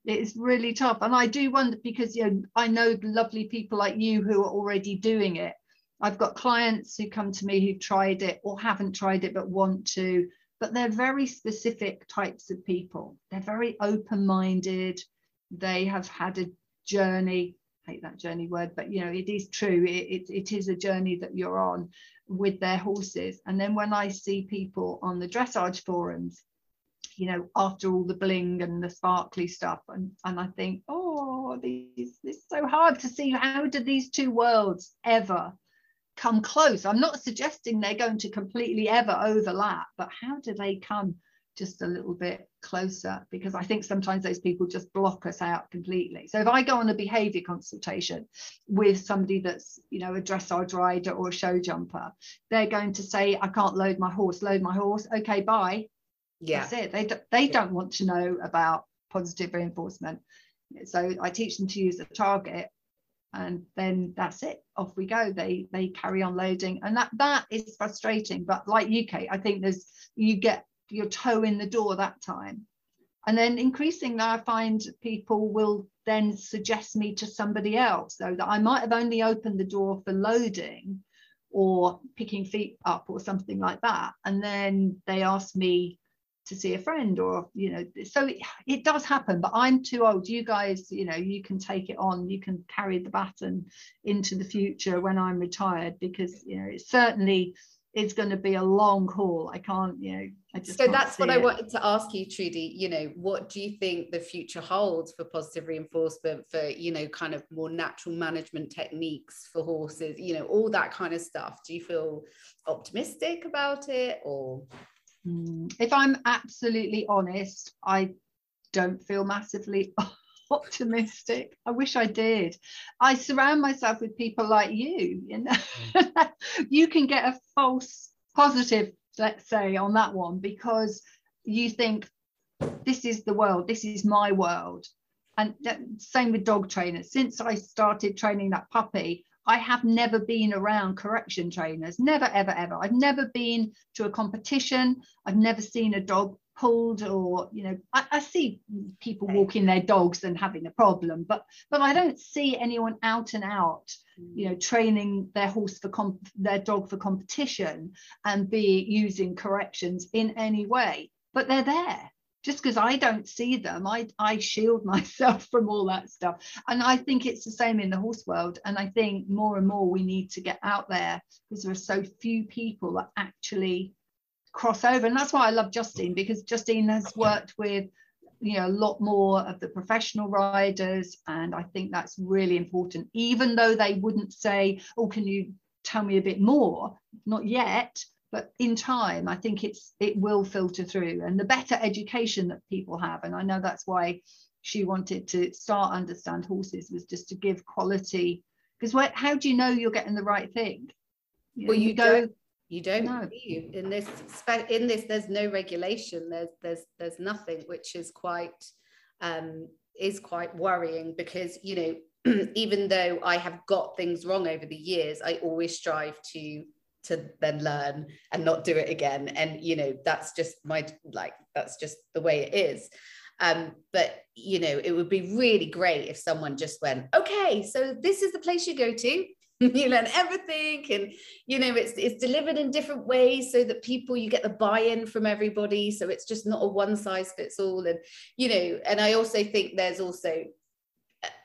it's really tough. And I do wonder, because you know, I know lovely people like you who are already doing it. I've got clients who come to me who've tried it or haven't tried it but want to, but they're very specific types of people. They're very open-minded, they have had a journey, that journey word, but you know, it is true, it, it, it is a journey that you're on with their horses. And then when I see people on the dressage forums, you know, after all the bling and the sparkly stuff, and and I think, oh, these, it's so hard to see, how do these two worlds ever come close? I'm not suggesting they're going to completely ever overlap, but how do they come just a little bit closer? Because I think sometimes those people just block us out completely. So if I go on a behavior consultation with somebody that's, you know, a dressage rider or a show jumper, they're going to say, I can't load my horse, load my horse, okay, bye. Yeah, that's it. They, do, they yeah. don't want to know about positive reinforcement. So I teach them to use a target, and then that's it, off we go. They they carry on loading, and that that is frustrating. But like you, Kate, I think there's, you get your toe in the door that time, and then increasingly I find people will then suggest me to somebody else, so that I might have only opened the door for loading or picking feet up or something like that, and then they ask me to see a friend, or you know, so it, it does happen. But I'm too old, you guys, you know, you can take it on, you can carry the baton into the future when I'm retired, because you know, it's certainly, it's going to be a long haul. I can't, you know, I just. So that's what it. I wanted to ask you, Trudy, you know, what do you think the future holds for positive reinforcement, for, you know, kind of more natural management techniques for horses, you know, all that kind of stuff? Do you feel optimistic about it, or? If I'm absolutely honest, I don't feel massively optimistic. I wish I did. I surround myself with people like you, you know. You can get a false positive, let's say, on that one, because you think, this is the world, this is my world. And that, same with dog trainers. Since I started training that puppy, I have never been around correction trainers, never, ever, ever. I've never been to a competition, I've never seen a dog pulled, or you know, I, I see people walking their dogs and having a problem, but but I don't see anyone out and out, you know, training their horse for comp their dog for competition and be using corrections in any way. But they're there, just because I don't see them, I I shield myself from all that stuff. And I think it's the same in the horse world, and I think more and more we need to get out there, because there are so few people that actually crossover. And that's why I love Justine, because Justine has worked with you know, a lot more of the professional riders. And I think that's really important, even though they wouldn't say, oh, can you tell me a bit more? Not yet, but in time, I think it's it will filter through. And the better education that people have, and I know that's why she wanted to start Understand Horses, was just to give quality, because how do you know you're getting the right thing? You well, know, you go. You don't no. do. in this in this there's no regulation, there's there's there's nothing, which is quite um is quite worrying, because you know even though I have got things wrong over the years, I always strive to to then learn and not do it again, and you know that's just my like that's just the way it is. Um, but, you know, it would be really great if someone just went, okay, so this is the place you go to. You learn everything, and, you know, it's it's delivered in different ways so that people, you get the buy-in from everybody. So it's just not a one size fits all. And, you know, and I also think there's also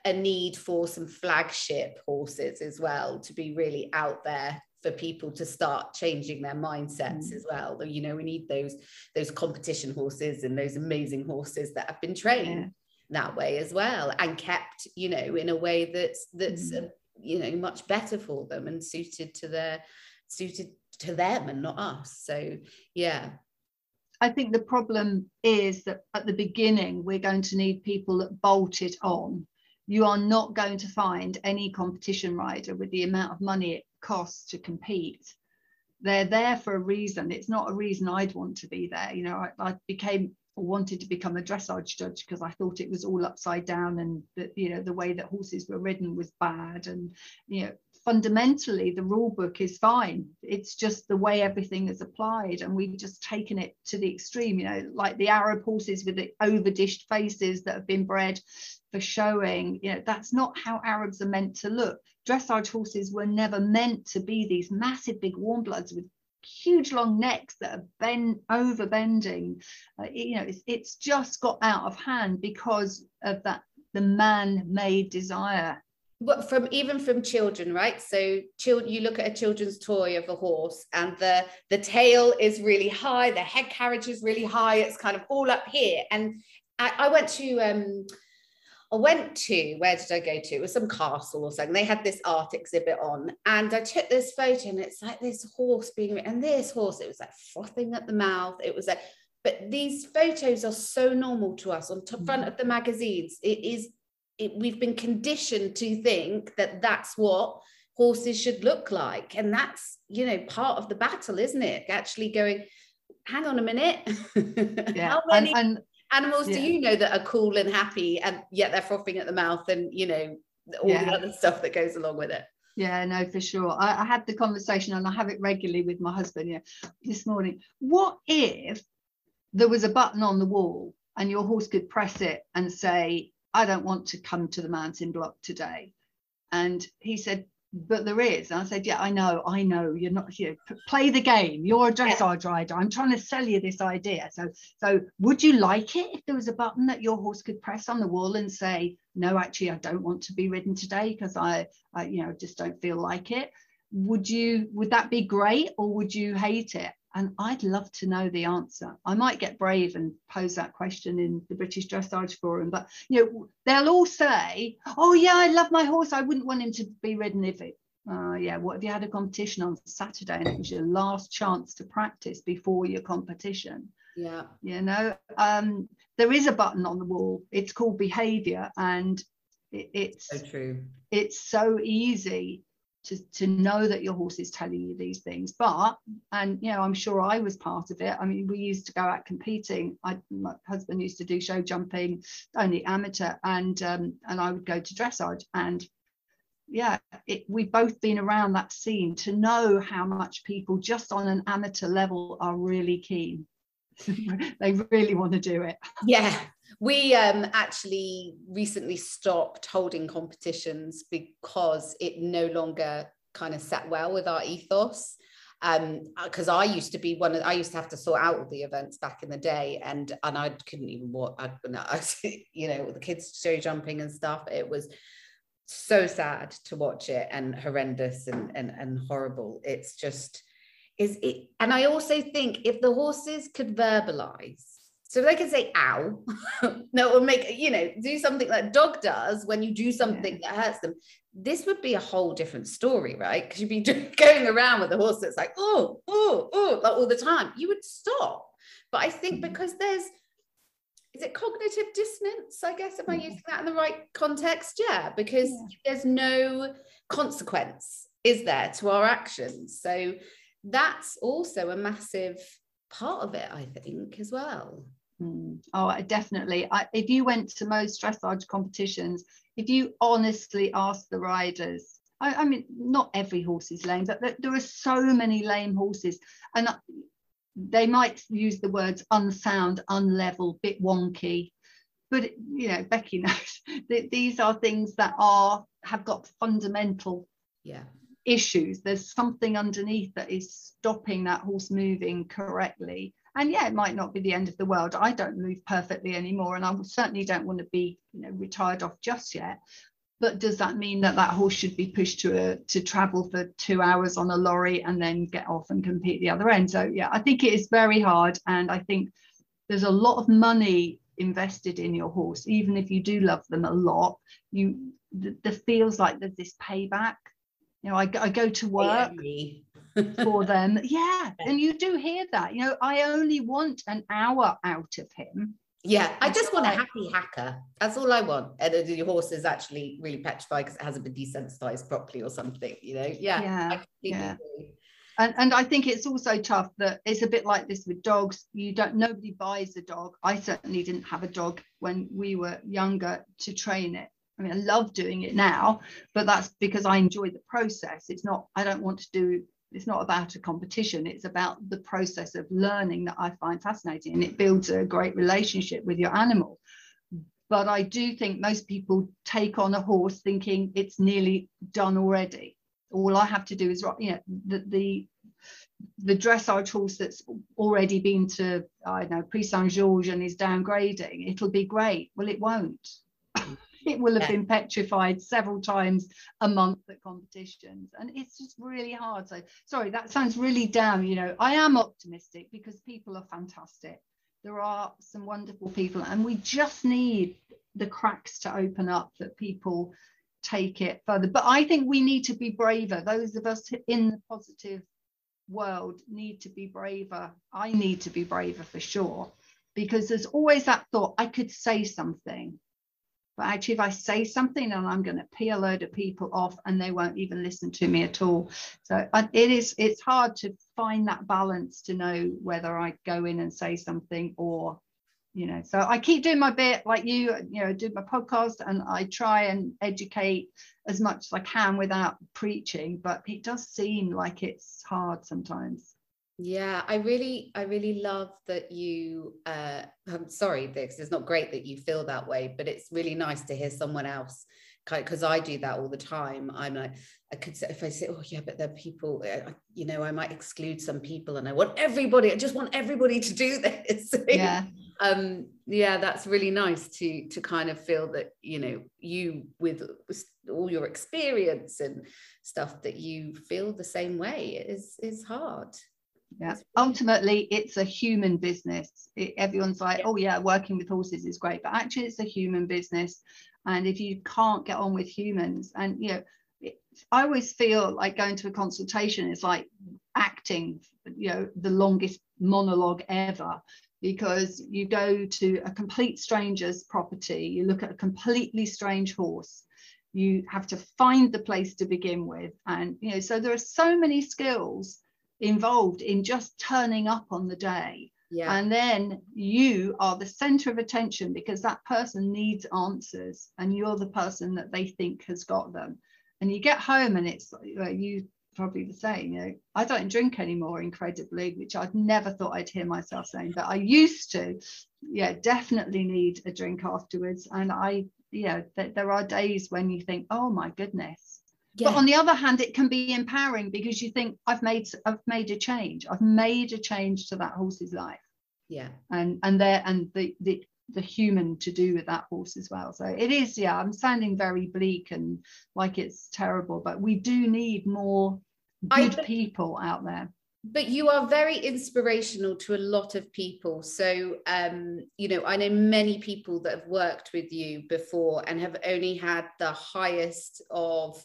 a need for some flagship horses as well to be really out there for people to start changing their mindsets mm. as well. You know, we need those those competition horses and those amazing horses that have been trained yeah. that way as well, and kept, you know, in a way that's that's mm. uh, you know, much better for them and suited to their suited to them and not us. So yeah, I think the problem is that at the beginning we're going to need people that bolt it on. You are not going to find any competition rider with the amount of money it costs to compete. They're there for a reason. It's not a reason I'd want to be there. You know, I, I became or wanted to become a dressage judge because I thought it was all upside down, and that, you know, the way that horses were ridden was bad. And, you know, fundamentally the rule book is fine. It's just the way everything is applied, and we've just taken it to the extreme, you know, like the Arab horses with the overdished faces that have been bred for showing. You know, that's not how Arabs are meant to look. Dressage horses were never meant to be these massive big warm bloods with huge long necks that are bend over bending. Uh, you know, it's, it's just got out of hand because of that the man-made desire. But from even from children, right? So children, you look at a children's toy of a horse, and the the tail is really high, the head carriage is really high. It's kind of all up here. And I, I went to um I went to, where did I go to? It was some castle or something. They had this art exhibit on, and I took this photo, and it's like this horse being, and this horse, it was like frothing at the mouth. It was like, but these photos are so normal to us on top front of the magazines. It is, it, we've been conditioned to think that that's what horses should look like. And that's, you know, part of the battle, isn't it? Actually going, hang on a minute. Yeah. How many... And, and- animals yeah. do you know that are cool and happy, and yet they're frothing at the mouth, and you know all yeah. the other stuff that goes along with it? Yeah, no, for sure. I, I had the conversation, and I have it regularly with my husband. Yeah, this morning, what if there was a button on the wall and your horse could press it and say, "I don't want to come to the mountain block today," and he said, "But there is." And I said, yeah, I know, I know. You're not here. Play the game. You're a dressage rider. I'm trying to sell you this idea. So, so would you like it if there was a button that your horse could press on the wall and say, no, actually, I don't want to be ridden today because I, I, you know, just don't feel like it. Would you, would that be great, or would you hate it? And I'd love to know the answer. I might get brave and pose that question in the British Dressage Forum, but you know, they'll all say, oh yeah, I love my horse. I wouldn't want him to be ridden if it, uh, yeah, what if you had a competition on Saturday and it was your last chance to practice before your competition? Yeah. You know, um, there is a button on the wall. It's called behavior, and it, it's, so true. It's so easy To, to know that your horse is telling you these things. But, and you know, I'm sure I was part of it. I mean, we used to go out competing. I, my husband used to do show jumping, only amateur, and um, and I would go to dressage. And yeah, it, we've both been around that scene to know how much people just on an amateur level are really keen. They really want to do it. Yeah. We um, actually recently stopped holding competitions because it no longer kind of sat well with our ethos. Because um, I used to be one of, I used to have to sort out all the events back in the day, and and I couldn't even walk. I, I, you know, the kids show jumping and stuff. It was so sad to watch it, and horrendous and and, and horrible. It's just is it, and I also think if the horses could verbalize. So if they can say, ow, no, or make, you know, do something like a dog does when you do something yeah. that hurts them, this would be a whole different story, right? Because you'd be going around with a horse that's like, oh, oh, oh, like all the time. You would stop. But I think because there's, is it cognitive dissonance, I guess? Am I using that in the right context? Yeah, because yeah. there's no consequence, is there, to our actions? So that's also a massive part of it, I think, as well. Mm. Oh, definitely. I, if you went to most dressage competitions, if you honestly ask the riders, I, I mean, not every horse is lame, but there, there are so many lame horses. And they might use the words unsound, unlevel, bit wonky. But, you know, Becky knows that these are things that are have got fundamental yeah. issues. There's something underneath that is stopping that horse moving correctly. And yeah, it might not be the end of the world. I don't move perfectly anymore, and I certainly don't want to be, you know, retired off just yet. But does that mean that that horse should be pushed to a, to travel for two hours on a lorry and then get off and compete the other end? So yeah, I think it is very hard, and I think there's a lot of money invested in your horse. Even if you do love them a lot, you the, the feels like there's this payback. You know, I, I go to work for them. Yeah. And you do hear that. You know, I only want an hour out of him. Yeah. I just want a happy hacker. That's all I want. And the horse is actually really petrified because it hasn't been desensitized properly or something, you know? Yeah. Yeah. yeah. And, and I think it's also tough that it's a bit like this with dogs. You don't, nobody buys a dog. I certainly didn't have a dog when we were younger to train it. I mean, I love doing it now, but that's because I enjoy the process. It's not, I don't want to do, it's not about a competition. It's about the process of learning that I find fascinating, and it builds a great relationship with your animal. But I do think most people take on a horse thinking it's nearly done already. All I have to do is, you know, the, the, the dressage horse that's already been to, I don't know, Prix Saint-Georges and is downgrading, it'll be great. Well, it won't. It will have yeah. been petrified several times a month at competitions, and it's just really hard. So sorry, that sounds really down. You know, I am optimistic because people are fantastic. There are some wonderful people, and we just need the cracks to open up that people take it further. But I think we need to be braver. Those of us in the positive world need to be braver. I need to be braver for sure, because there's always that thought, I could say something. But actually, if I say something, and I'm going to pee a load of people off, and they won't even listen to me at all. So it is, it's hard to find that balance to know whether I go in and say something or, you know, so I keep doing my bit like you, you know, do my podcast, and I try and educate as much as I can without preaching. But it does seem like it's hard sometimes. Yeah, I really, I really love that you, uh, I'm sorry, because it's not great that you feel that way, but it's really nice to hear someone else, because I do that all the time. I'm like, I could say, if I say, oh yeah, but there are people, you know, I might exclude some people, and I want everybody, I just want everybody to do this. Yeah. um, yeah, that's really nice to, to kind of feel that, you know, you with all your experience and stuff, that you feel the same way. It is, it's hard. Yeah, ultimately it's a human business. It, everyone's like, oh yeah, working with horses is great, but actually it's a human business. And if you can't get on with humans, and you know, it, I always feel like going to a consultation is like acting, you know, the longest monologue ever, because you go to a complete stranger's property, you look at a completely strange horse, you have to find the place to begin with, and you know, so there are so many skills involved in just turning up on the day. Yeah. And then you are the center of attention, because that person needs answers, and you're the person that they think has got them. And you get home, and it's like, you probably the same, you know, I don't drink anymore, incredibly, which I'd never thought I'd hear myself saying, but I used to. Yeah, definitely need a drink afterwards. And I, you know, th- there are days when you think, oh my goodness. Yeah. But on the other hand, it can be empowering, because you think, I've made I've made a change. I've made a change to that horse's life. Yeah. And and there and the the the human to do with that horse as well. So it is, yeah, I'm sounding very bleak and like it's terrible, but we do need more good I, people out there. But you are very inspirational to a lot of people. So, um, you know, I know many people that have worked with you before and have only had the highest of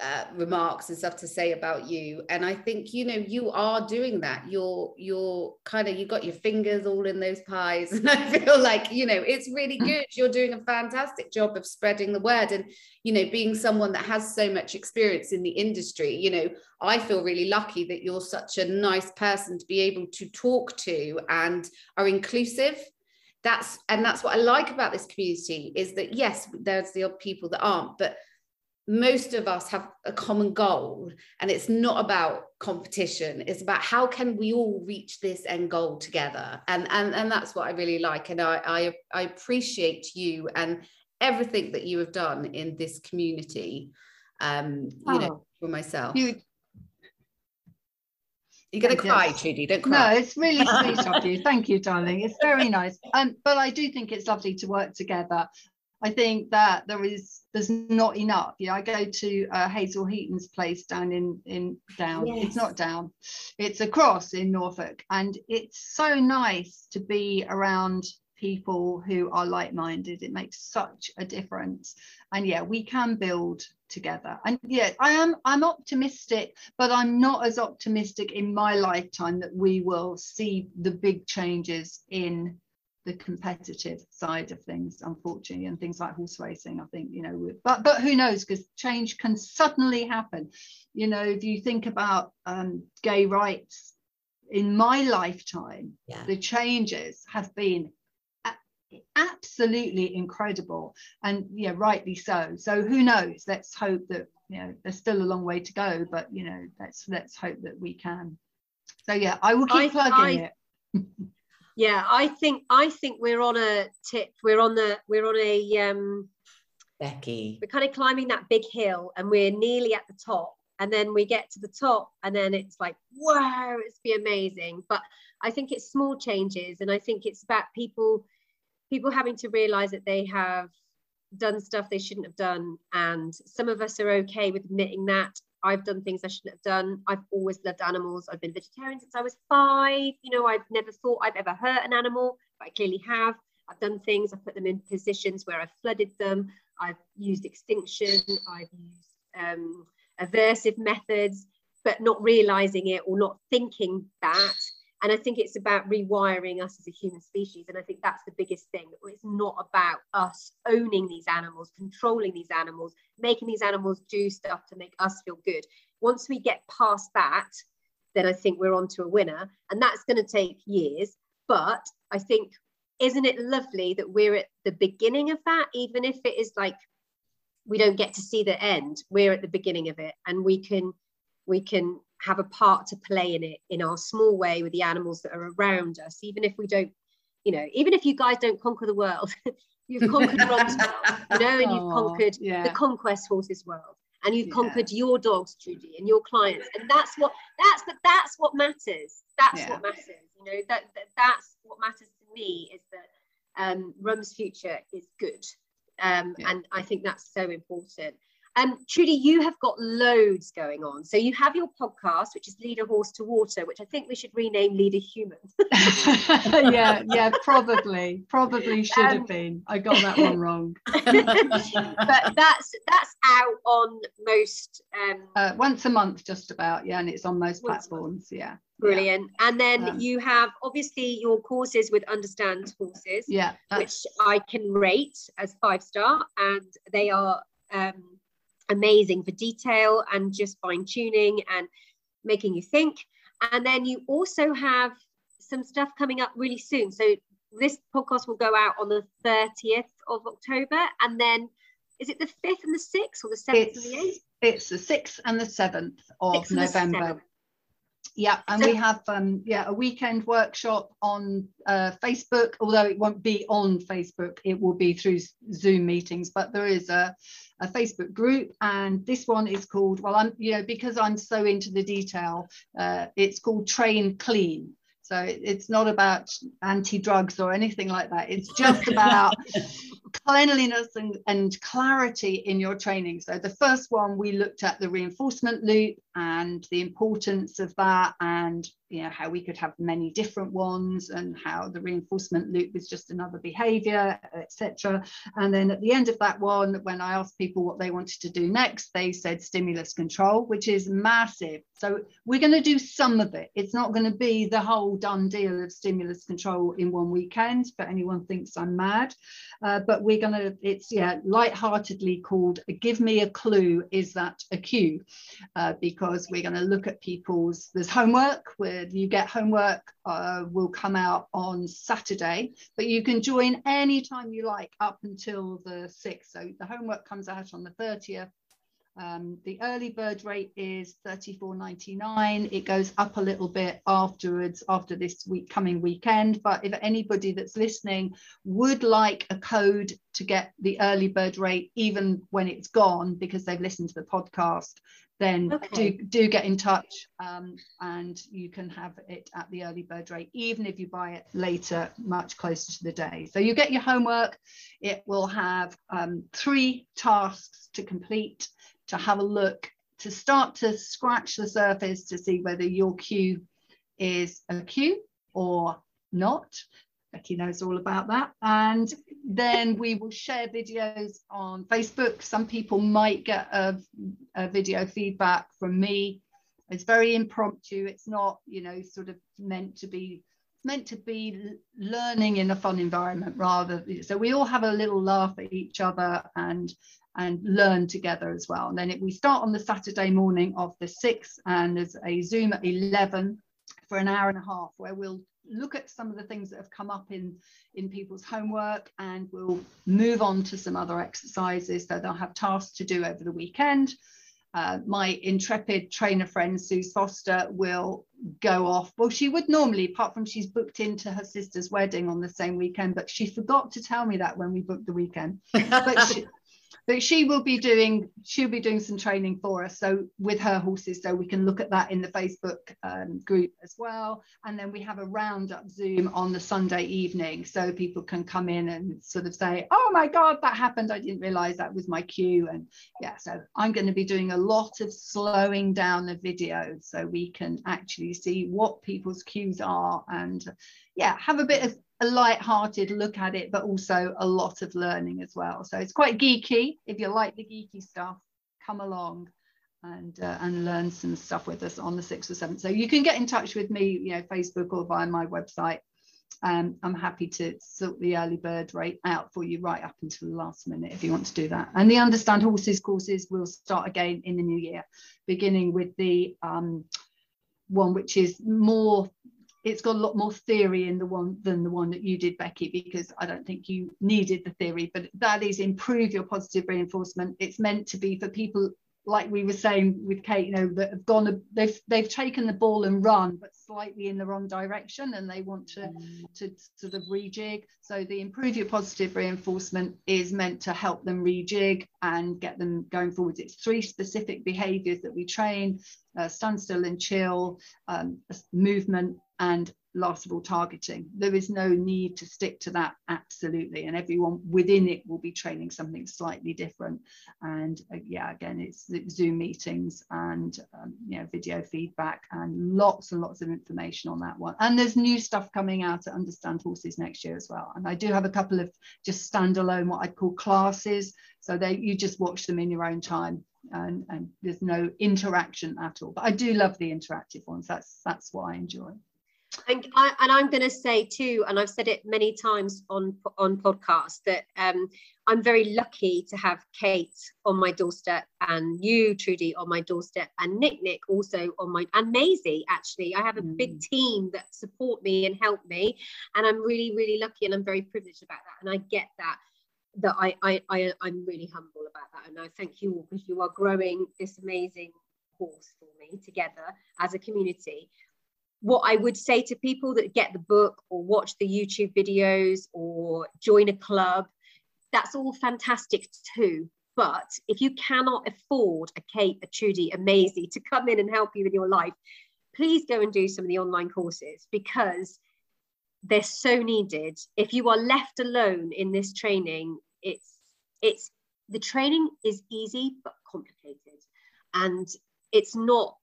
uh, remarks and stuff to say about you. And I think, you know, you are doing that. You're, you're kind of, you've got your fingers all in those pies. And I feel like, you know, it's really good. You're doing a fantastic job of spreading the word and, you know, being someone that has so much experience in the industry. You know, I feel really lucky that you're such a nice person to be able to talk to and are inclusive. That's, and that's what I like about this community, is that, yes, there's the odd people that aren't, but most of us have a common goal, and it's not about competition. It's about how can we all reach this end goal together. And, and, and that's what I really like. And I, I, I appreciate you and everything that you have done in this community, um, oh, you know, for myself. You, You're going to cry, Trudy, don't cry. No, it's really sweet of you. Thank you, darling. It's very nice. Um, but I do think it's lovely to work together. I think that there is, there's not enough. Yeah, I go to uh, Hazel Heaton's place down in, in down. Yes. It's not down, it's across in Norfolk. And it's so nice to be around people who are like-minded. It makes such a difference. And yeah, we can build together. And yeah, I am, I'm optimistic, but I'm not as optimistic in my lifetime that we will see the big changes in the competitive side of things, unfortunately, and things like horse racing. I think, you know, but but who knows, because change can suddenly happen. You know, if you think about um gay rights in my lifetime, yeah, the changes have been absolutely incredible, and yeah, rightly so. So who knows, let's hope that, you know, there's still a long way to go, but you know, let's let's hope that we can. So yeah, I will keep I, plugging I... it. Yeah, I think I think we're on a tip. We're on the we're on a um, Becky. We're kind of climbing that big hill, and we're nearly at the top. And then we get to the top, and then it's like, wow, it's be amazing. But I think it's small changes, and I think it's about people people having to realise that they have done stuff they shouldn't have done, and some of us are okay with admitting that. I've done things I shouldn't have done. I've always loved animals. I've been vegetarian since I was five. You know, I've never thought I've ever hurt an animal, but I clearly have. I've done things. I've put them in positions where I've flooded them. I've used extinction. I've used um, aversive methods, but not realising it or not thinking that. And I think it's about rewiring us as a human species. And I think that's the biggest thing. It's not about us owning these animals, controlling these animals, making these animals do stuff to make us feel good. Once we get past that, then I think we're on to a winner. And that's going to take years. But I think, isn't it lovely that we're at the beginning of that? Even if it is like, we don't get to see the end, we're at the beginning of it. And we can, we can, have a part to play in it in our small way with the animals that are around us. Even if we don't, you know, even if you guys don't conquer the world, you've conquered Rum's world, you know, and you've Aww, conquered yeah. the conquest horses world, and you've yeah. conquered your dogs, Trudy, and your clients. And that's what, that's the, that's what matters. That's yeah. what matters. You know, that, that that's what matters to me, is that um, Rum's future is good. Um, yeah. And I think that's so important. Um, Trudy, you have got loads going on. So you have your podcast, which is Leader Horse to Water, which I think we should rename Leader Human. yeah, yeah, probably, probably should um, have been. I got that one wrong. But that's that's out on most. Um, uh, once a month, just about, yeah, and it's on most platforms, yeah. Brilliant. Yeah. And then um, you have obviously your courses with Understand Horses, yeah, which I can rate as five star, and they are. Um, amazing for detail and just fine tuning and making you think. And then you also have some stuff coming up really soon. So this podcast will go out on the thirtieth of October, and then is it the fifth and the sixth, or the seventh it's, and the eighth? It's the sixth and the seventh of sixth November. Yeah, and we have um yeah a weekend workshop on uh Facebook, although it won't be on Facebook, it will be through Zoom meetings. But there is a, a Facebook group, and this one is called, well, I'm you know because I'm so into the detail, uh it's called Train Clean. So it, it's not about anti-drugs or anything like that. It's just about cleanliness and, and clarity in your training. So the first one, we looked at the reinforcement loop and the importance of that, and you know how we could have many different ones and how the reinforcement loop is just another behavior, et cetera. And then at the end of that one, when I asked people what they wanted to do next, they said stimulus control, which is massive. So we're going to do some of it. It's not going to be the whole done deal of stimulus control in one weekend, but anyone thinks I'm mad. Uh, but we're going to, it's yeah, lightheartedly called Give Me a Clue, Is That a Cue? Uh, because we're going to look at people's, there's homework, where you get homework, uh, will come out on Saturday, but you can join anytime you like up until the sixth. So the homework comes out on the thirtieth. Um, the early bird rate is thirty-four ninety-nine. It goes up a little bit afterwards after this week coming weekend. But if anybody that's listening would like a code to get the early bird rate, even when it's gone, because they've listened to the podcast, then okay. do, do get in touch, um, and you can have it at the early bird rate, even if you buy it later, much closer to the day. So you get your homework. It will have um, three tasks to complete, to have a look, to start to scratch the surface to see whether your cue is a cue or not. Becky knows all about that. And then we will share videos on Facebook. Some people might get a, a video feedback from me. It's very impromptu. It's not, you know, sort of meant to be meant to be learning in a fun environment, rather. So we all have a little laugh at each other and and learn together as well. And then it, we start on the Saturday morning of the sixth, and there's a Zoom at eleven for an hour and a half where we'll look at some of the things that have come up in in people's homework, and we'll move on to some other exercises that they'll have tasks to do over the weekend. Uh, my intrepid trainer friend Suze Foster will go off. Well, she would normally, apart from she's booked into her sister's wedding on the same weekend, but she forgot to tell me that when we booked the weekend. But she, But she will be doing, she'll be doing some training for us, so with her horses, so we can look at that in the Facebook um, group as well. And then we have a roundup Zoom on the Sunday evening, so people can come in and sort of say, oh my God, that happened, I didn't realise that was my cue. And yeah, so I'm going to be doing a lot of slowing down the video so we can actually see what people's cues are, and yeah, have a bit of a light-hearted look at it, but also a lot of learning as well. So it's quite geeky. If you like the geeky stuff, come along and uh, and learn some stuff with us on the sixth or seventh. So you can get in touch with me, you know, Facebook or via my website. Um, I'm happy to sort the early bird rate out for you right up until the last minute if you want to do that. And the Understand Horses courses will start again in the new year, beginning with the um, one which is more, it's got a lot more theory in the one than the one that you did, Becky, because I don't think you needed the theory, but that is improve your positive reinforcement. It's meant to be for people, like we were saying with Kate, you know, that have gone, they've they've taken the ball and run, but slightly in the wrong direction, and they want to, mm. to sort of rejig. So the improve your positive reinforcement is meant to help them rejig and get them going forwards. It's three specific behaviors that we train, uh, stand still and chill, um, movement, and last of all, targeting. There is no need to stick to that, absolutely, and everyone within it will be training something slightly different. And uh, yeah, again, it's Zoom meetings and um, you know, video feedback and lots and lots of information on that one. And there's new stuff coming out at Understand Horses next year as well, and I do have a couple of just standalone, what I'd call classes, so that you just watch them in your own time. And, and there's no interaction at all, but I do love the interactive ones. That's that's what I enjoy. And, I, and I'm going to say too, and I've said it many times on on podcasts, that um, I'm very lucky to have Kate on my doorstep, and you, Trudy, on my doorstep, and Nick Nick also on my, and Maisie, actually. I have a mm. big team that support me and help me, and I'm really, really lucky, and I'm very privileged about that, and I get that. That I, I, I, I'm really humble about that, and I thank you all, because you are growing this amazing horse for me together as a community. What I would say to people that get the book or watch the YouTube videos or join a club, that's all fantastic too. But if you cannot afford a Kate, a Trudy, a Maisie to come in and help you in your life, please go and do some of the online courses, because they're so needed. If you are left alone in this training, it's it's the training is easy but complicated, and it's not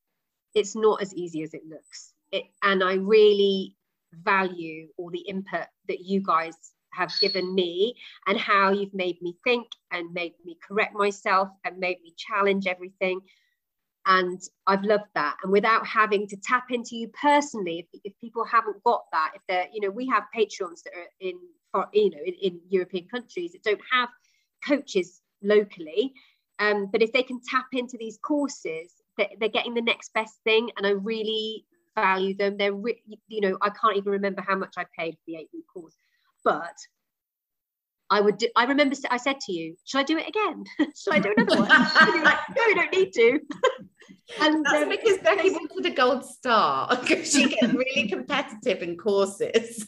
it's not as easy as it looks. It, and I really value all the input that you guys have given me, and how you've made me think and made me correct myself and made me challenge everything. And I've loved that. And without having to tap into you personally, if, if people haven't got that, if they're, you know, we have patrons that are in, for, you know, in, in European countries that don't have coaches locally. Um, but if they can tap into these courses, they're, they're getting the next best thing. And I really value them. They're, re- you know, I can't even remember how much I paid for the eight week course, but I would do, I remember I said to you, should I do it again? Should I do another one? And you're like, no, you don't need to. And that's um, because Becky wanted a gold star, because she gets really competitive in courses,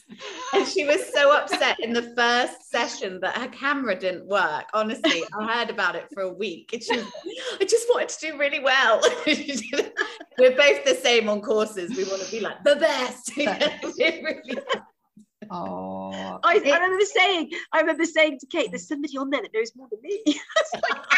and she was so upset in the first session that her camera didn't work. Honestly, I heard about it for a week, and she was like, I just wanted to do really well. We're both the same on courses. We want to be like the best. It really oh I, I remember saying I remember saying to Kate, there's somebody on there that knows more than me. It's like, ah!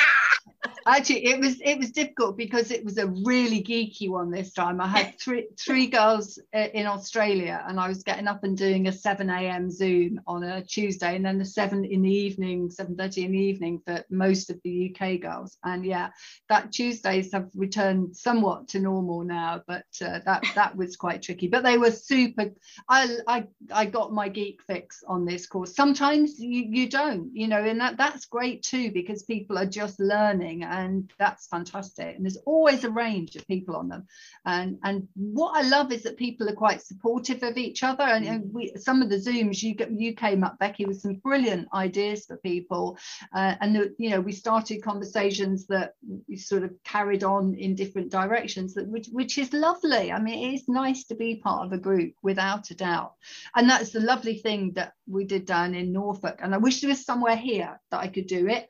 Actually it was it was difficult because it was a really geeky one this time. I had three three girls in Australia, and I was getting up and doing a seven a.m. Zoom on a Tuesday, and then the seven in the evening, seven thirty in the evening for most of the U K girls. And yeah, that Tuesdays have returned somewhat to normal now, but uh, that that was quite tricky. But they were super. I I I got my my geek fix on this course. Sometimes you, you don't, you know, and that that's great too, because people are just learning, and that's fantastic. And there's always a range of people on them, and and what I love is that people are quite supportive of each other. And, and we, some of the Zooms you get, you came up, Becky, with some brilliant ideas for people, uh, and the, you know, we started conversations that we sort of carried on in different directions, that which, which is lovely. I mean, it is nice to be part of a group, without a doubt, and that's the lovely thing that we did down in Norfolk. And I wish there was somewhere here that I could do it,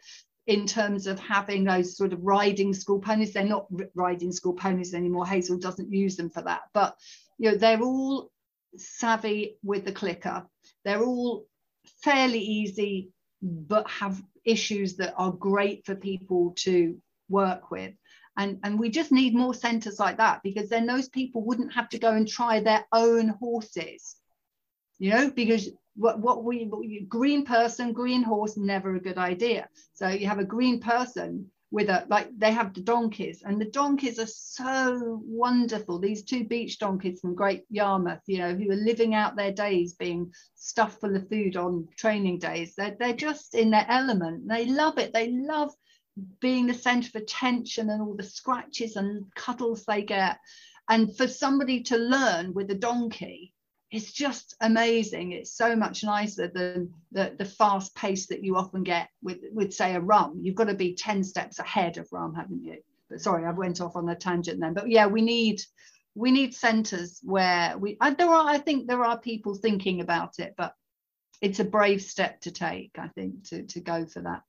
in terms of having those sort of riding school ponies. They're not riding school ponies anymore, Hazel doesn't use them for that, but you know, they're all savvy with the clicker, they're all fairly easy, but have issues that are great for people to work with. And, and we just need more centres like that, because then those people wouldn't have to go and try their own horses. You know, because what, what we, what you, green person, green horse, never a good idea. So you have a green person with a, like they have the donkeys, and the donkeys are so wonderful. These two beach donkeys from Great Yarmouth, you know, who are living out their days being stuffed full of food on training days. They're, they're just in their element. They love it. They love being the centre of attention and all the scratches and cuddles they get. And for somebody to learn with a donkey, it's just amazing. It's so much nicer than the, the fast pace that you often get with, with say, a Rum. You've got to be ten steps ahead of Rum, haven't you? But sorry, I went off on a tangent then. But yeah, we need we need centres where we. I, there are, I think there are people thinking about it, but it's a brave step to take, I think, to to go for that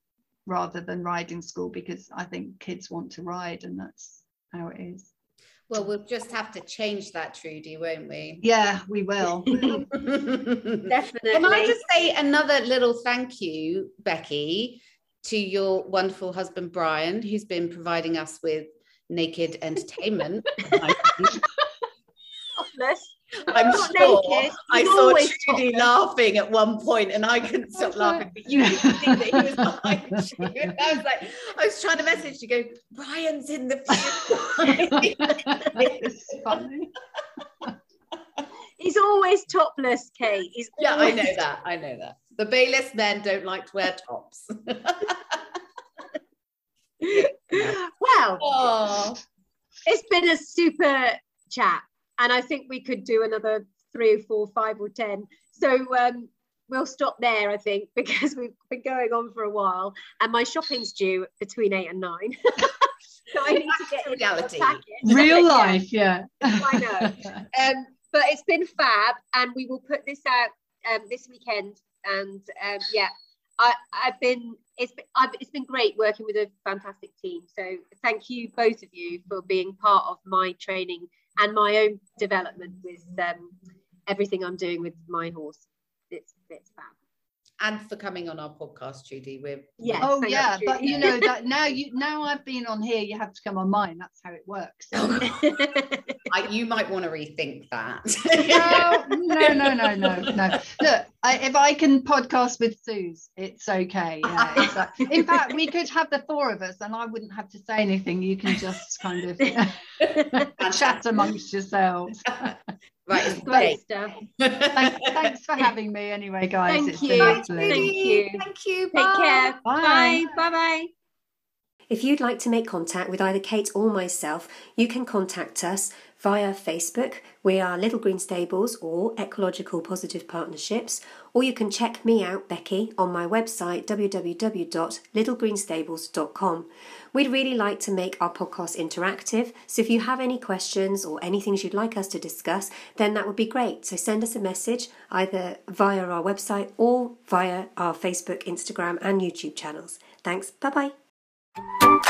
rather than riding school, because I think kids want to ride, and that's how it is. Well, we'll just have to change that, Trudy, won't we? Yeah, we will. Definitely. Can I just say another little thank you, Becky, to your wonderful husband, Brian, who's been providing us with naked entertainment. I'm not sure naked. I saw Trudy laughing at one point, and I couldn't stop laughing, but you didn't think that he was behind you. And I was like, I was trying to message you, go, Brian's in the view. He's always topless, Kate. He's yeah, I know that. I know that. The Baylis men don't like to wear tops. Wow. Oh. It's been a super chat. And I think we could do another three or four, five or ten. So um, we'll stop there, I think, because we've been going on for a while, and my shopping's due between eight and nine. So I need to get in reality, real life, yeah. I know. Um, but it's been fab, and we will put this out um, this weekend. And um, yeah, I, I've been it's been I've, it's been great working with a fantastic team. So thank you, both of you, for being part of my training and my own development with um, everything I'm doing with my horse. It's, it's fab. and for coming on our podcast, Trudy. We're yes, oh yeah, you, but you know that now you now I've been on here, you have to come on mine. That's how it works. I, you might want to rethink that. no, no, no, no, no, no. Look, I, if I can podcast with Suze, it's okay. Yeah, it's like, in fact, we could have the four of us, and I wouldn't have to say anything. You can just kind of yeah, chat amongst yourselves. Right, it's great stuff. Thanks, thanks for having me anyway, guys. Thank it's you. Thank you. Thank you. Take bye. Care. Bye. Bye. Bye. If you'd like to make contact with either Kate or myself, you can contact us via Facebook. We are Little Green Stables or Ecological Positive Partnerships. Or you can check me out, Becky, on my website, w w w dot little green stables dot com. We'd really like to make our podcast interactive, so if you have any questions or any things you'd like us to discuss, then that would be great. So send us a message either via our website or via our Facebook, Instagram and YouTube channels. Thanks. Bye-bye.